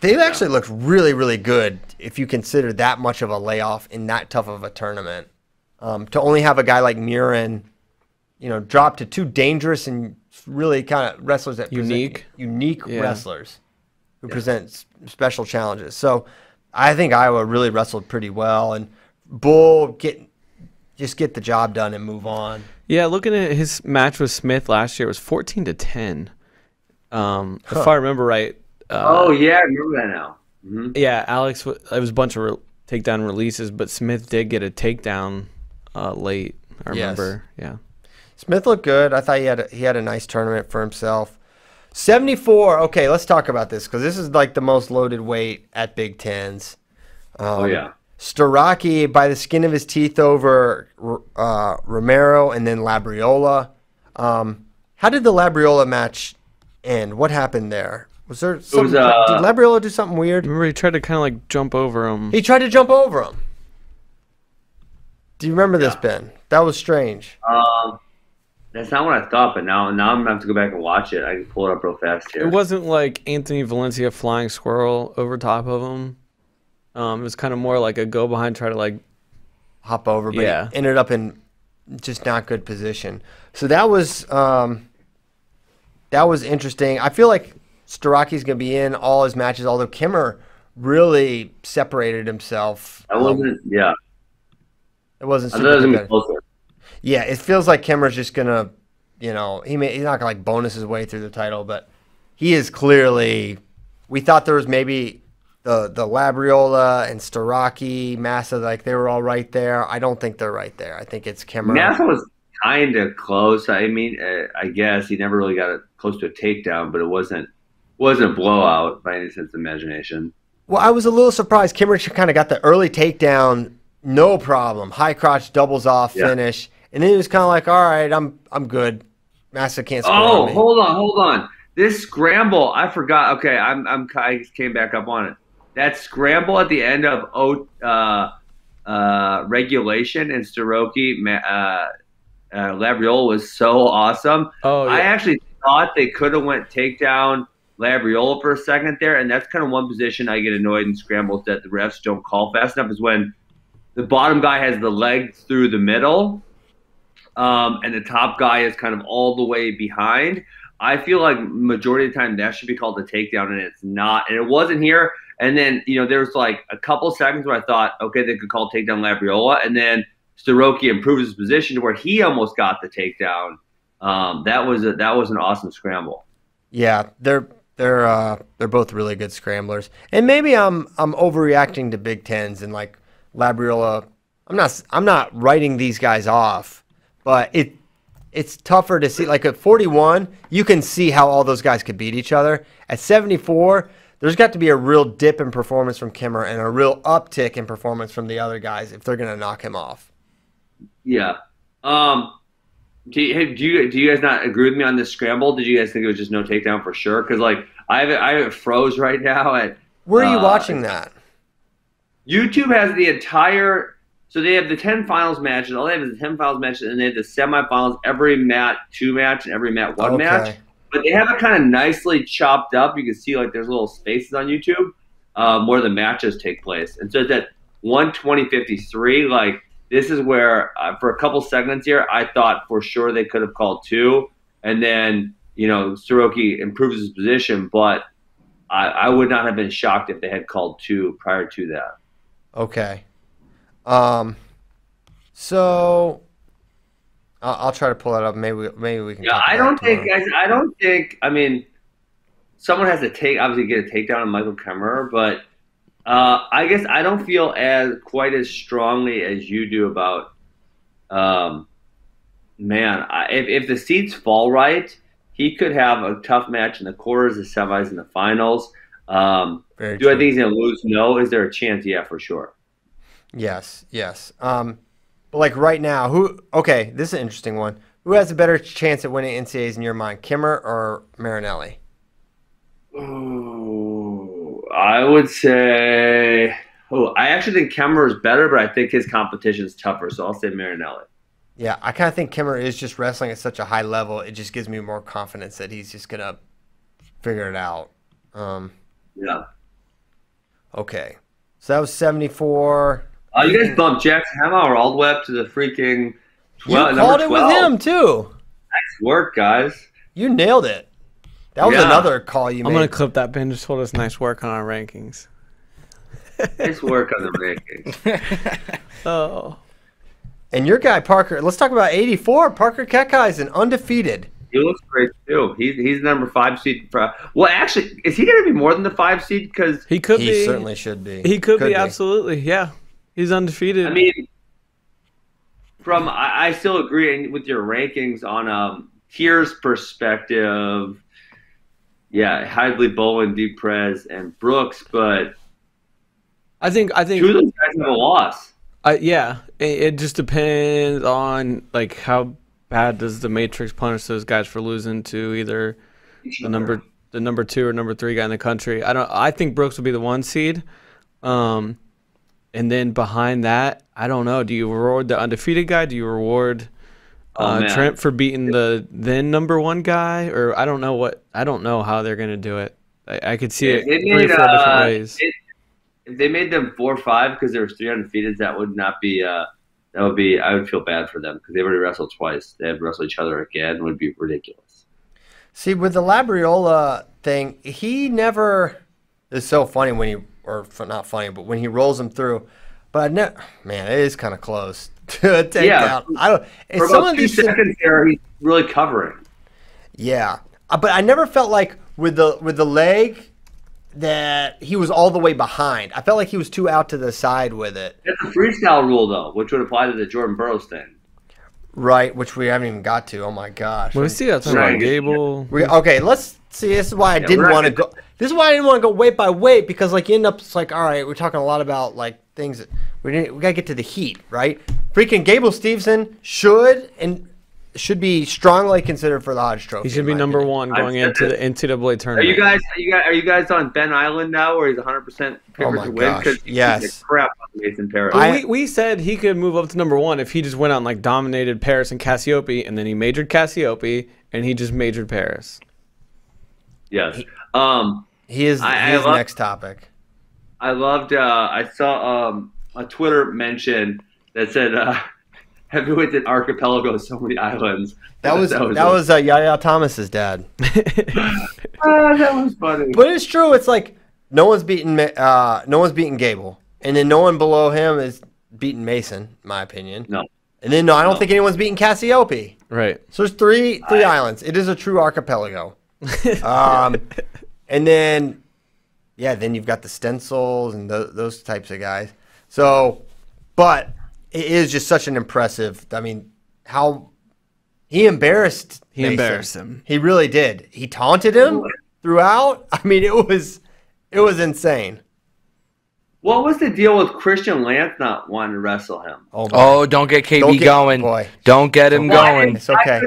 they actually looked really, really good if you consider that much of a layoff in that tough of a tournament. To only have a guy like Murin, you know, drop to 2 dangerous and really kind of wrestlers that present unique wrestlers who present special challenges. So I think Iowa really wrestled pretty well, and Bull just get the job done and move on. Yeah, looking at his match with Smith last year, it was 14-10. If I remember right. I remember that now. Mm-hmm. Yeah, Alex, it was a bunch of takedown releases, but Smith did get a takedown late. I remember. Yes. Yeah. Smith looked good. I thought he had a nice tournament for himself. 74. Okay, let's talk about this because this is like the most loaded weight at Big Tens. Staraki by the skin of his teeth over Romero and then Labriola. How did the Labriola match end? What happened there? Was there something? Did Labriola do something weird? Remember, he tried to kind of like jump over him. He tried to jump over him. Do you remember this, Ben? That was strange. That's not what I thought, but now I'm going to have to go back and watch it. I can pull it up real fast here. It wasn't like Anthony Valencia flying squirrel over top of him. It was kind of more like a go behind, try to like hop over, but he ended up in just not good position. So that was interesting. I feel like Staraki's going to be in all his matches, although Kemmer really separated himself. That wasn't, It wasn't super good. Yeah, it feels like Kemmer's just going to, you know, he's not going to like bonus his way through the title, but he is clearly, we thought there was maybe the Labriola and Staraki, Massa, like they were all right there. I don't think they're right there. I think it's Kemmer. Massa was kind of close. I mean, I guess he never really got close to a takedown, but it wasn't a blowout by any sense of imagination. Well, I was a little surprised. Kemmer kind of got the early takedown, no problem. High crotch, doubles off, finish. And then he was kind of like, all right, I'm good. Massa can't score on me. Hold on. This scramble, I forgot. Okay, I came back up on it. That scramble at the end of regulation and Staroki, Labriola was so awesome. Oh, yeah. I actually thought they could have went takedown Labriola for a second there, and that's kind of one position I get annoyed in scrambles that the refs don't call fast enough is when the bottom guy has the leg through the middle and the top guy is kind of all the way behind. I feel like majority of the time that should be called a takedown, and it's not. And it wasn't here. And then, you know, there was like a couple seconds where I thought, okay, they could call takedown Labriola. And then Starocki improved his position to where he almost got the takedown. That was an awesome scramble. Yeah, they're both really good scramblers. And maybe I'm overreacting to Big Tens and like Labriola. I'm not writing these guys off, but it's tougher to see. Like at 41, you can see how all those guys could beat each other. At 74, there's got to be a real dip in performance from Kemmer and a real uptick in performance from the other guys if they're going to knock him off. Yeah. Do you guys not agree with me on this scramble? Did you guys think it was just no takedown for sure? Because like I have it froze right now. Where are you watching that? YouTube has the entire. So they have the 10 finals matches. All they have is the 10 finals matches, and they have the semifinals, every mat 2 match and every mat 1 match. But they have it kind of nicely chopped up. You can see like there's little spaces on YouTube where the matches take place. And so it's at 1:20:53. Like this is where for a couple seconds here, I thought for sure they could have called 2, and then you know Soroki improves his position, but I would not have been shocked if they had called 2 prior to that. Okay. So I'll try to pull that up. Maybe we can. Yeah, I don't think. I mean, someone has to obviously get a takedown on Michael Kemmer, but I guess I don't feel quite as strongly as you do about. If the seeds fall right, he could have a tough match in the quarters, the semis, and the finals. I think he's gonna lose? No. Is there a chance? Yeah, for sure. Yes. But like right now, this is an interesting one. Who has a better chance at winning NCAAs in your mind, Kemmer or Marinelli? Oh, I would say I actually think Kemmer is better, but I think his competition is tougher, so I'll say Marinelli. Yeah, I kind of think Kemmer is just wrestling at such a high level. It just gives me more confidence that he's just going to figure it out. Yeah. Okay. So that was 74. You guys bumped Jackson Hamauer all the way up to the freaking 12. You called it with him, too. Nice work, guys. You nailed it. That was another call you made. I'm going to clip that. Ben just told us nice work on our rankings. Nice work on the rankings. Oh. And your guy, Parker, let's talk about 84. Parker Keckheisen, undefeated. He looks great, too. He's number 5 seed. Well, actually, is he going to be more than the 5 seed? Because he could be. He certainly should be. He could be, absolutely, yeah. He's undefeated. I mean, I still agree with your rankings on tiers perspective. Yeah, Hidley, Bowen, Deprez, and Brooks, but I think two of those guys have a loss. Yeah, it just depends on like how bad does the Matrix punish those guys for losing to either the number 2 or number 3 guy in the country. I think Brooks will be the 1 seed. And then behind that, I don't know. Do you reward the undefeated guy? Do you reward Trent for beating the then number 1 guy? Or I don't know how they're going to do it. I could see it 3 or 4 different ways. If they made them 4-5 because there was 3 undefeateds, that would not be. I would feel bad for them because they already wrestled twice. They had to wrestle each other again. It would be ridiculous. See, with the Labriola thing, he never. It's so funny when he. Or not funny, but when he rolls him through, but no, man, it is kind of close to a takedown. Yeah, for some of 2 seconds there, he's really covering. Yeah, but I never felt like with the leg that he was all the way behind. I felt like he was too out to the side with it. That's a freestyle rule though, which would apply to the Jordan Burroughs thing. Right, which we haven't even got to. Oh my gosh. Well, let's see that's right. Gable. Okay, let's see. This is why I didn't want to go. This is why I didn't want to go weight by weight because like you end up it's like all right, we're talking a lot about like things that we gotta get to the heat, right? Freaking Gable Steveson should be strongly considered for the Hodge Trophy. He should be number 1 going into the NCAA tournament. Are you guys on Ben Island now, where he's 100% favored to win? Because yes, crap on Mason Paris. We said he could move up to number 1 if he just went out and like dominated Paris and Cassiope, and then he majored Cassiope, and he just majored Paris. Yes. He is the next topic. I loved I saw a Twitter mention that said heavyweight did archipelago so many islands. That was Yaya Thomas's dad. That was funny. But it's true. It's like no one's beaten Gable, and then no one below him is beaten Mason, in my opinion. No. And then I don't think anyone's beaten Cassiope. Right. So there's three islands. It is a true archipelago. And then then you've got the stencils and those types of guys. So, but it is just such an impressive. I mean, how he embarrassed. He embarrassed him. He really did. He taunted him throughout. I mean, it was insane. What was the deal with Christian Lance not wanting to wrestle him? Oh, don't get KB going. Boy. Don't get him going. It's okay.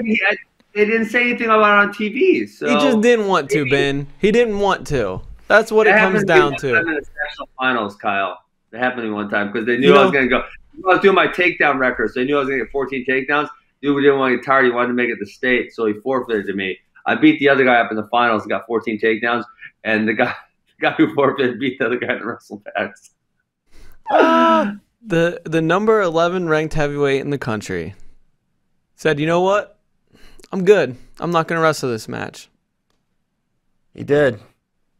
They didn't say anything about it on TV. So he just didn't want to, Ben. He didn't want to. That's what it comes down to. In the national finals, Kyle. It happened to me one time because they knew I was going to go. I was doing my takedown record, so they knew I was going to get 14 takedowns. Dude, we didn't want to get tired. He wanted to make it to state, so he forfeited to me. I beat the other guy up in the finals and got 14 takedowns, and the guy who forfeited beat the other guy to wrestle fast. The number 11 ranked heavyweight in the country said, you know what? I'm good. I'm not going to wrestle this match. He did.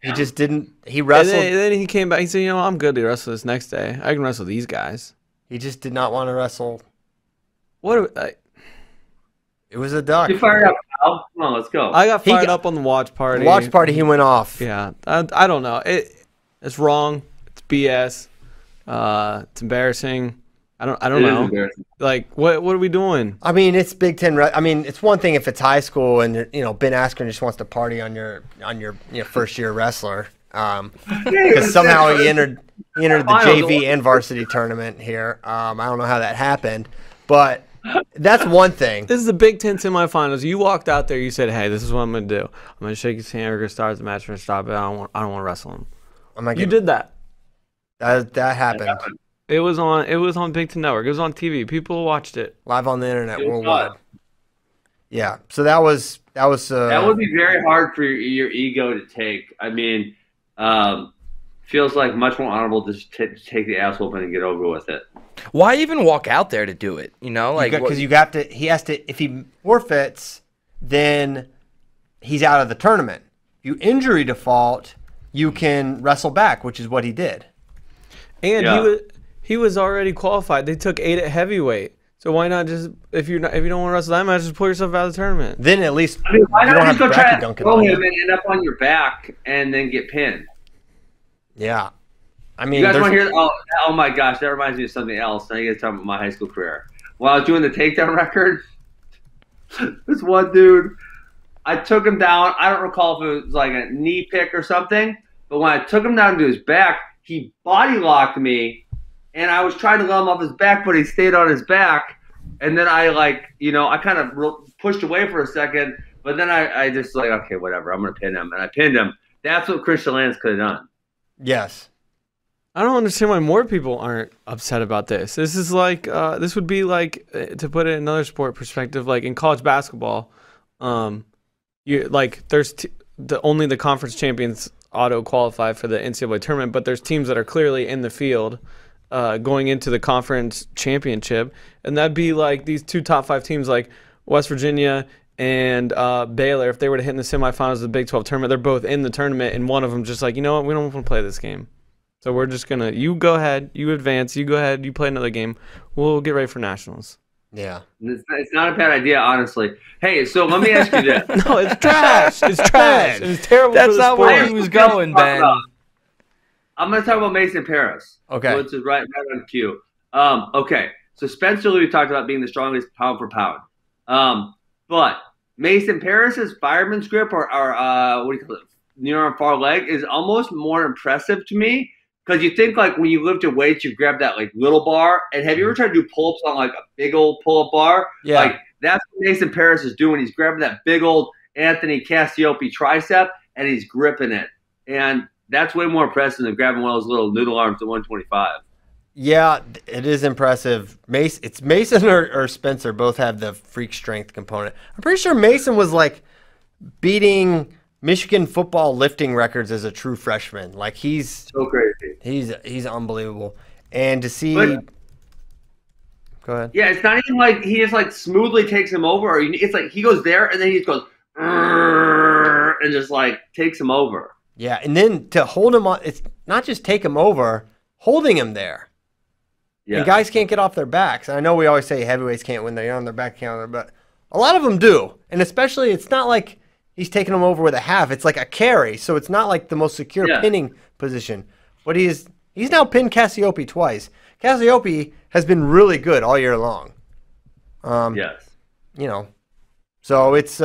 He just didn't. He wrestled. And then he came back. He said, you know, I'm good to wrestle this next day. I can wrestle these guys. He just did not want to wrestle. It was a duck. You fired up, pal. Come on, let's go. I got fired up on the watch party. He went off. Yeah. I don't know. It's wrong. It's BS. It's embarrassing. I don't know. Like, what are we doing? I mean, it's Big Ten. I mean, it's one thing if it's high school and Ben Askren just wants to party on your first year wrestler. Because somehow he entered the JV and varsity tournament here. I don't know how that happened, but that's one thing. This is the Big Ten semifinals. You walked out there. You said, "Hey, this is what I'm going to do. I'm going to shake his hand. We're going to start the match. We're going to stop it. I don't want to wrestle him." You did that. That happened. It was on Big Ten Network. It was on TV. People watched it live on the internet worldwide. Yeah, so that was that would be very hard for your ego to take. I mean, feels like much more honorable to just take the ass whooping and get over with it. Why even walk out there to do it? You know, like because you got to. He has to. If he forfeits, then he's out of the tournament. You injury default, you can wrestle back, which is what he did. And he was already qualified. They took 8 at heavyweight. So why not just if you don't want to wrestle that match, just pull yourself out of the tournament. Then at least why not just go try to throw him and end up on your back and then get pinned? Yeah, I mean, you guys want to hear? Oh my gosh, that reminds me of something else. Now you guys talking about my high school career. While I was doing the takedown record, this one dude, I took him down. I don't recall if it was like a knee pick or something, but when I took him down to his back, he body locked me. And I was trying to let him off his back, but he stayed on his back. And then I, I kind of pushed away for a second. But then I just okay, whatever. I'm going to pin him. And I pinned him. That's what Christian Lance could have done. Yes. I don't understand why more people aren't upset about this. This is this would be to put it in another sport perspective, in college basketball, there's only the conference champions auto qualify for the NCAA tournament, but there's teams that are clearly in the field going into the conference championship, and that'd be these two top 5 teams, West Virginia and Baylor. If they were to hit in the semifinals of the Big 12 tournament, they're both in the tournament, and one of them just you know what, we don't want to play this game, so we're just gonna you advance, you play another game, we'll get ready for nationals. Yeah, it's not a bad idea, honestly. Hey, so let me ask you this. No, it's trash. It's trash. It's terrible. That's not where he was going, Ben. I'm going to talk about Mason Paris. Okay. Which is right on cue. Okay. So Spencer Lee talked about being the strongest pound for pound. But Mason Paris's fireman's grip or what do you call it, near arm far leg is almost more impressive to me because you think when you lift a weight, you grab that little bar. And have you ever tried to do pull-ups on a big old pull-up bar? Yeah. That's what Mason Paris is doing. He's grabbing that big old Anthony Cassiope tricep and he's gripping it. And that's way more impressive than grabbing one of those little noodle arms at 125. Yeah, it is impressive. It's Mason or Spencer both have the freak strength component. I'm pretty sure Mason was like beating Michigan football lifting records as a true freshman. Like he's so crazy. He's unbelievable. And to see, but, go ahead. Yeah, it's not even like he just like smoothly takes him over. Or it's like he goes there and then he just goes and just like takes him over. Yeah, and then to hold him on, it's not just take him over, holding him there. Yeah. And guys can't get off their backs. And I know we always say heavyweights can't win, they're on their back counter, but a lot of them do. And especially, it's not like he's taking them over with a half. It's like a carry, so it's not like the most secure pinning position. But he's now pinned Cassiope twice. Cassiope has been really good all year long. Yes. You know, so it's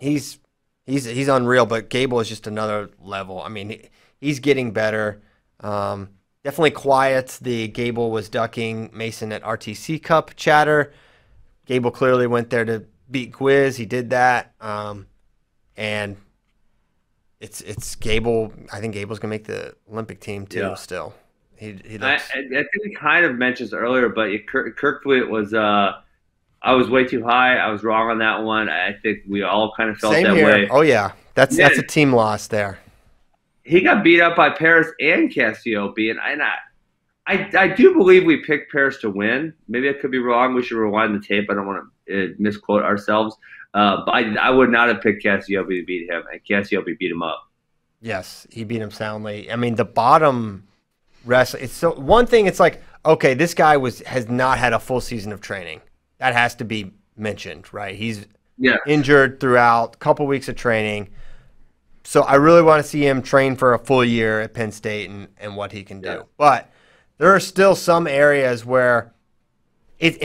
he's unreal. But Gable is just another level. I mean, he's getting better. Definitely quiets the Gable was ducking Mason at RTC Cup chatter. Gable clearly went there to beat Quiz. He did that. And it's Gable. I think Gable's going to make the Olympic team too still. He looks... I think we kind of mentioned this earlier, but Kirkfleet was I was way too high. I was wrong on that one. I think we all kind of felt that way. Oh, yeah. That's a team loss there. He got beat up by Paris and Cassiope, and I do believe we picked Paris to win. Maybe I could be wrong. We should rewind the tape. I don't want to misquote ourselves. But I would not have picked Cassiope to beat him, and Cassiope beat him up. Yes, he beat him soundly. I mean, the bottom wrestling. It's so one thing. It's like, okay, this guy has not had a full season of training. That has to be mentioned, right? He's injured throughout, a couple weeks of training. So I really want to see him train for a full year at Penn State and what he can do. Yeah. But there are still some areas where this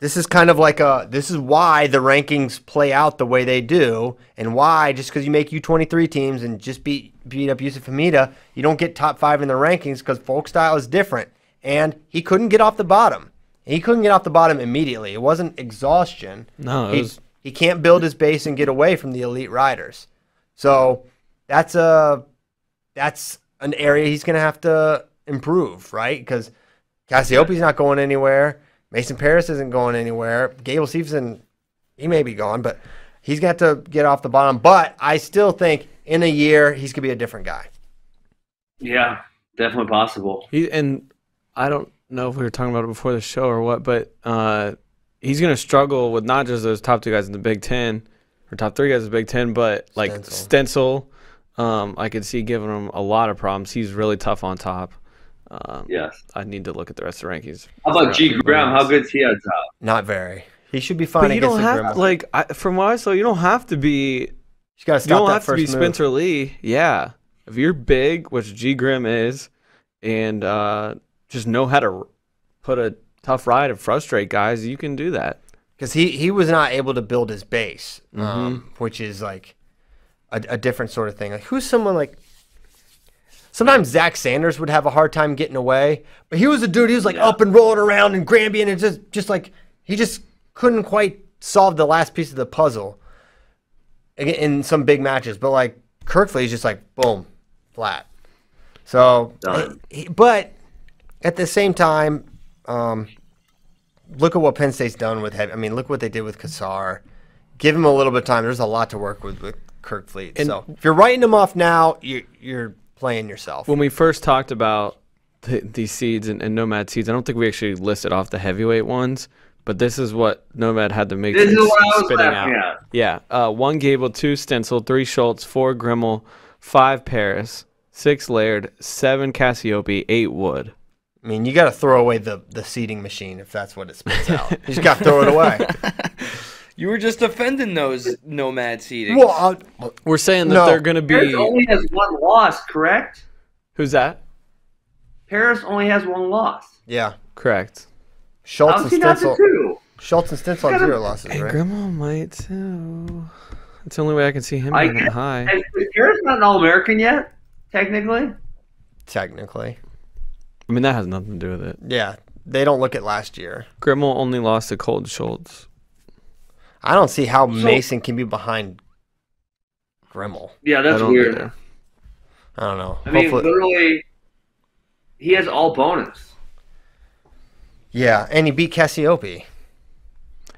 is kind of like this is why the rankings play out the way they do, and why just because you make U23 teams and just beat up Yusuf Hamida, you don't get top 5 in the rankings because folk style is different. And he couldn't get off the bottom. He couldn't get off the bottom immediately. It wasn't exhaustion. No, it was... He can't build his base and get away from the elite riders. So that's an area he's going to have to improve, right? Because Cassiope's not going anywhere. Mason Paris isn't going anywhere. Gable Stevenson, he may be gone, but he's got to get off the bottom. But I still think in a year he's going to be a different guy. Yeah, definitely possible. And I don't know if we were talking about it before the show or what, but he's going to struggle with not just those top 2 guys in the Big Ten or top 3 guys in the Big Ten, but like Stencil. I could see giving him a lot of problems. He's really tough on top. Yes. I need to look at the rest of the rankings. How about G. Graham? How good is he on top? Not very. He should be fine against the Graham. Like, from what I saw, you don't have to be – you don't have to be Spencer Lee. Yeah. If you're big, which G. Graham is, and just know how to put a – tough ride and frustrate guys, you can do that. Because he was not able to build his base, which is like a different sort of thing. Like, who's someone like – sometimes Zach Sanders would have a hard time getting away, but he was a dude, he was like up and rolling around and Granby, and it's just like he just couldn't quite solve the last piece of the puzzle in some big matches. But like Kirkfleet is just like boom, flat. So – but at the same time – look at what Penn State's done with heavy. I mean, look what they did with Kassar. Give him a little bit of time. There's a lot to work with Kirkfleet. And so if you're writing him off now, you're playing yourself. When we first talked about these seeds and Nomad seeds, I don't think we actually listed off the heavyweight ones, but this is what Nomad had to make. This is what I was spitting out. At. Yeah. 1 Gable, 2 Stencil, 3 Schultz, 4 Grimmel, 5 Paris, 6 Laird, 7 Cassiope, 8 Wood. I mean, you got to throw away the seeding machine if that's what it spits out. You just got to throw it away. You were just defending those Nomad seedings. Well, we're saying that they're going to be. Paris only has 1 loss, correct? Who's that? Paris only has 1 loss. Yeah, correct. Schultz and Stencil have 0 losses, right? Grandma might too. That's the only way I can see him being that high. Is Paris not an All-American yet? Technically. Technically. I mean, that has nothing to do with it. Yeah, they don't look at last year. Grimmel only lost to Colton Schultz. I don't see how Mason can be behind Grimmel. Yeah, that's weird. I don't know. I mean, literally, He has all bonus. Yeah, and he beat Cassiope.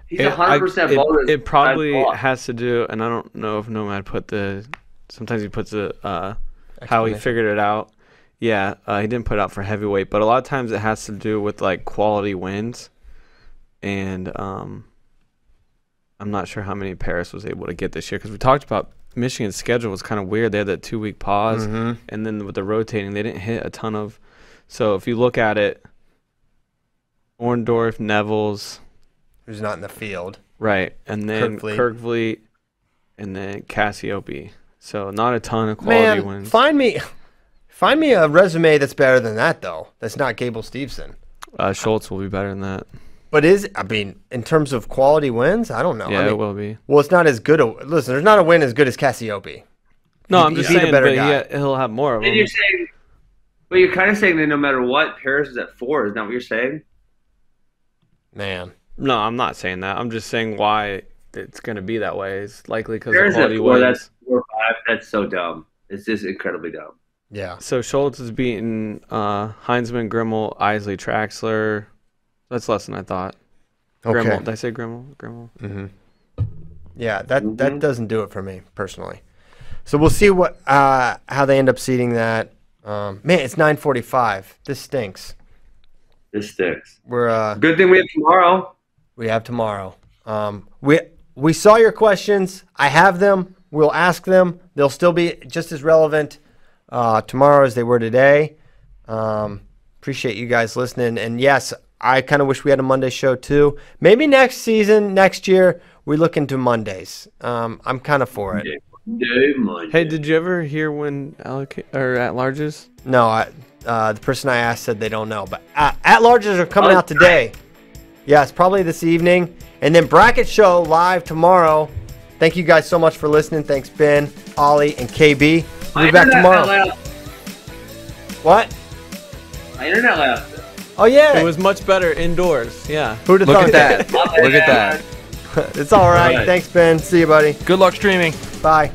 He's 100% bonus. It probably has to do, and I don't know if Nomad put the. Sometimes he puts the how he figured it out. Yeah, he didn't put it out for heavyweight, but a lot of times it has to do with like quality wins, and I'm not sure how many Paris was able to get this year because we talked about Michigan's schedule was kind of weird. They had that 2-week pause, and then with the rotating, they didn't hit a ton of. So if you look at it, Orndorff, Nevels, who's not in the field, right, and then Kirkvliet, and then Cassiope. So not a ton of quality wins. Find me a resume that's better than that, though. That's not Gable Steveson. Schultz will be better than that. But I mean, in terms of quality wins, I don't know. Yeah, I mean, it will be. Well, it's not as good. Listen, there's not a win as good as Cassiope. No, I'm just saying, but he'll have more of them. And you're saying, well, you're kind of saying that no matter what, Paris is at 4. Is that what you're saying? Man. No, I'm not saying that. I'm just saying why it's going to be that way. It's likely because of quality wins. That's 4 or 5. That's so dumb. It's just incredibly dumb. Yeah. So Schultz has beaten Heinzman, Grimmel, Isley, Traxler. That's less than I thought. Okay. Grimmel. Did I say Grimmel? Grimmel. Yeah, that doesn't do it for me personally. So we'll see what how they end up seeding that. Man, it's 9:45. This stinks. This stinks. We're good thing we have tomorrow. We have tomorrow. We saw your questions. I have them. We'll ask them. They'll still be just as relevant tomorrow as they were today. Appreciate you guys listening. And yes, I kind of wish we had a Monday show too. Maybe next season, next year, we look into Mondays. I'm kind of for it. Monday. Hey, did you ever hear when at-larges? No, the person I asked said they don't know. But at-larges are coming out today. Yeah, it's probably this evening. And then bracket show live tomorrow. Thank you guys so much for listening. Thanks, Ben, Ollie, and KB. We'll be back tomorrow. What? My internet left. Oh, yeah. It was much better indoors. Yeah. Who'd have thought that? Look at that. It's all right. Thanks, Ben. See you, buddy. Good luck streaming. Bye.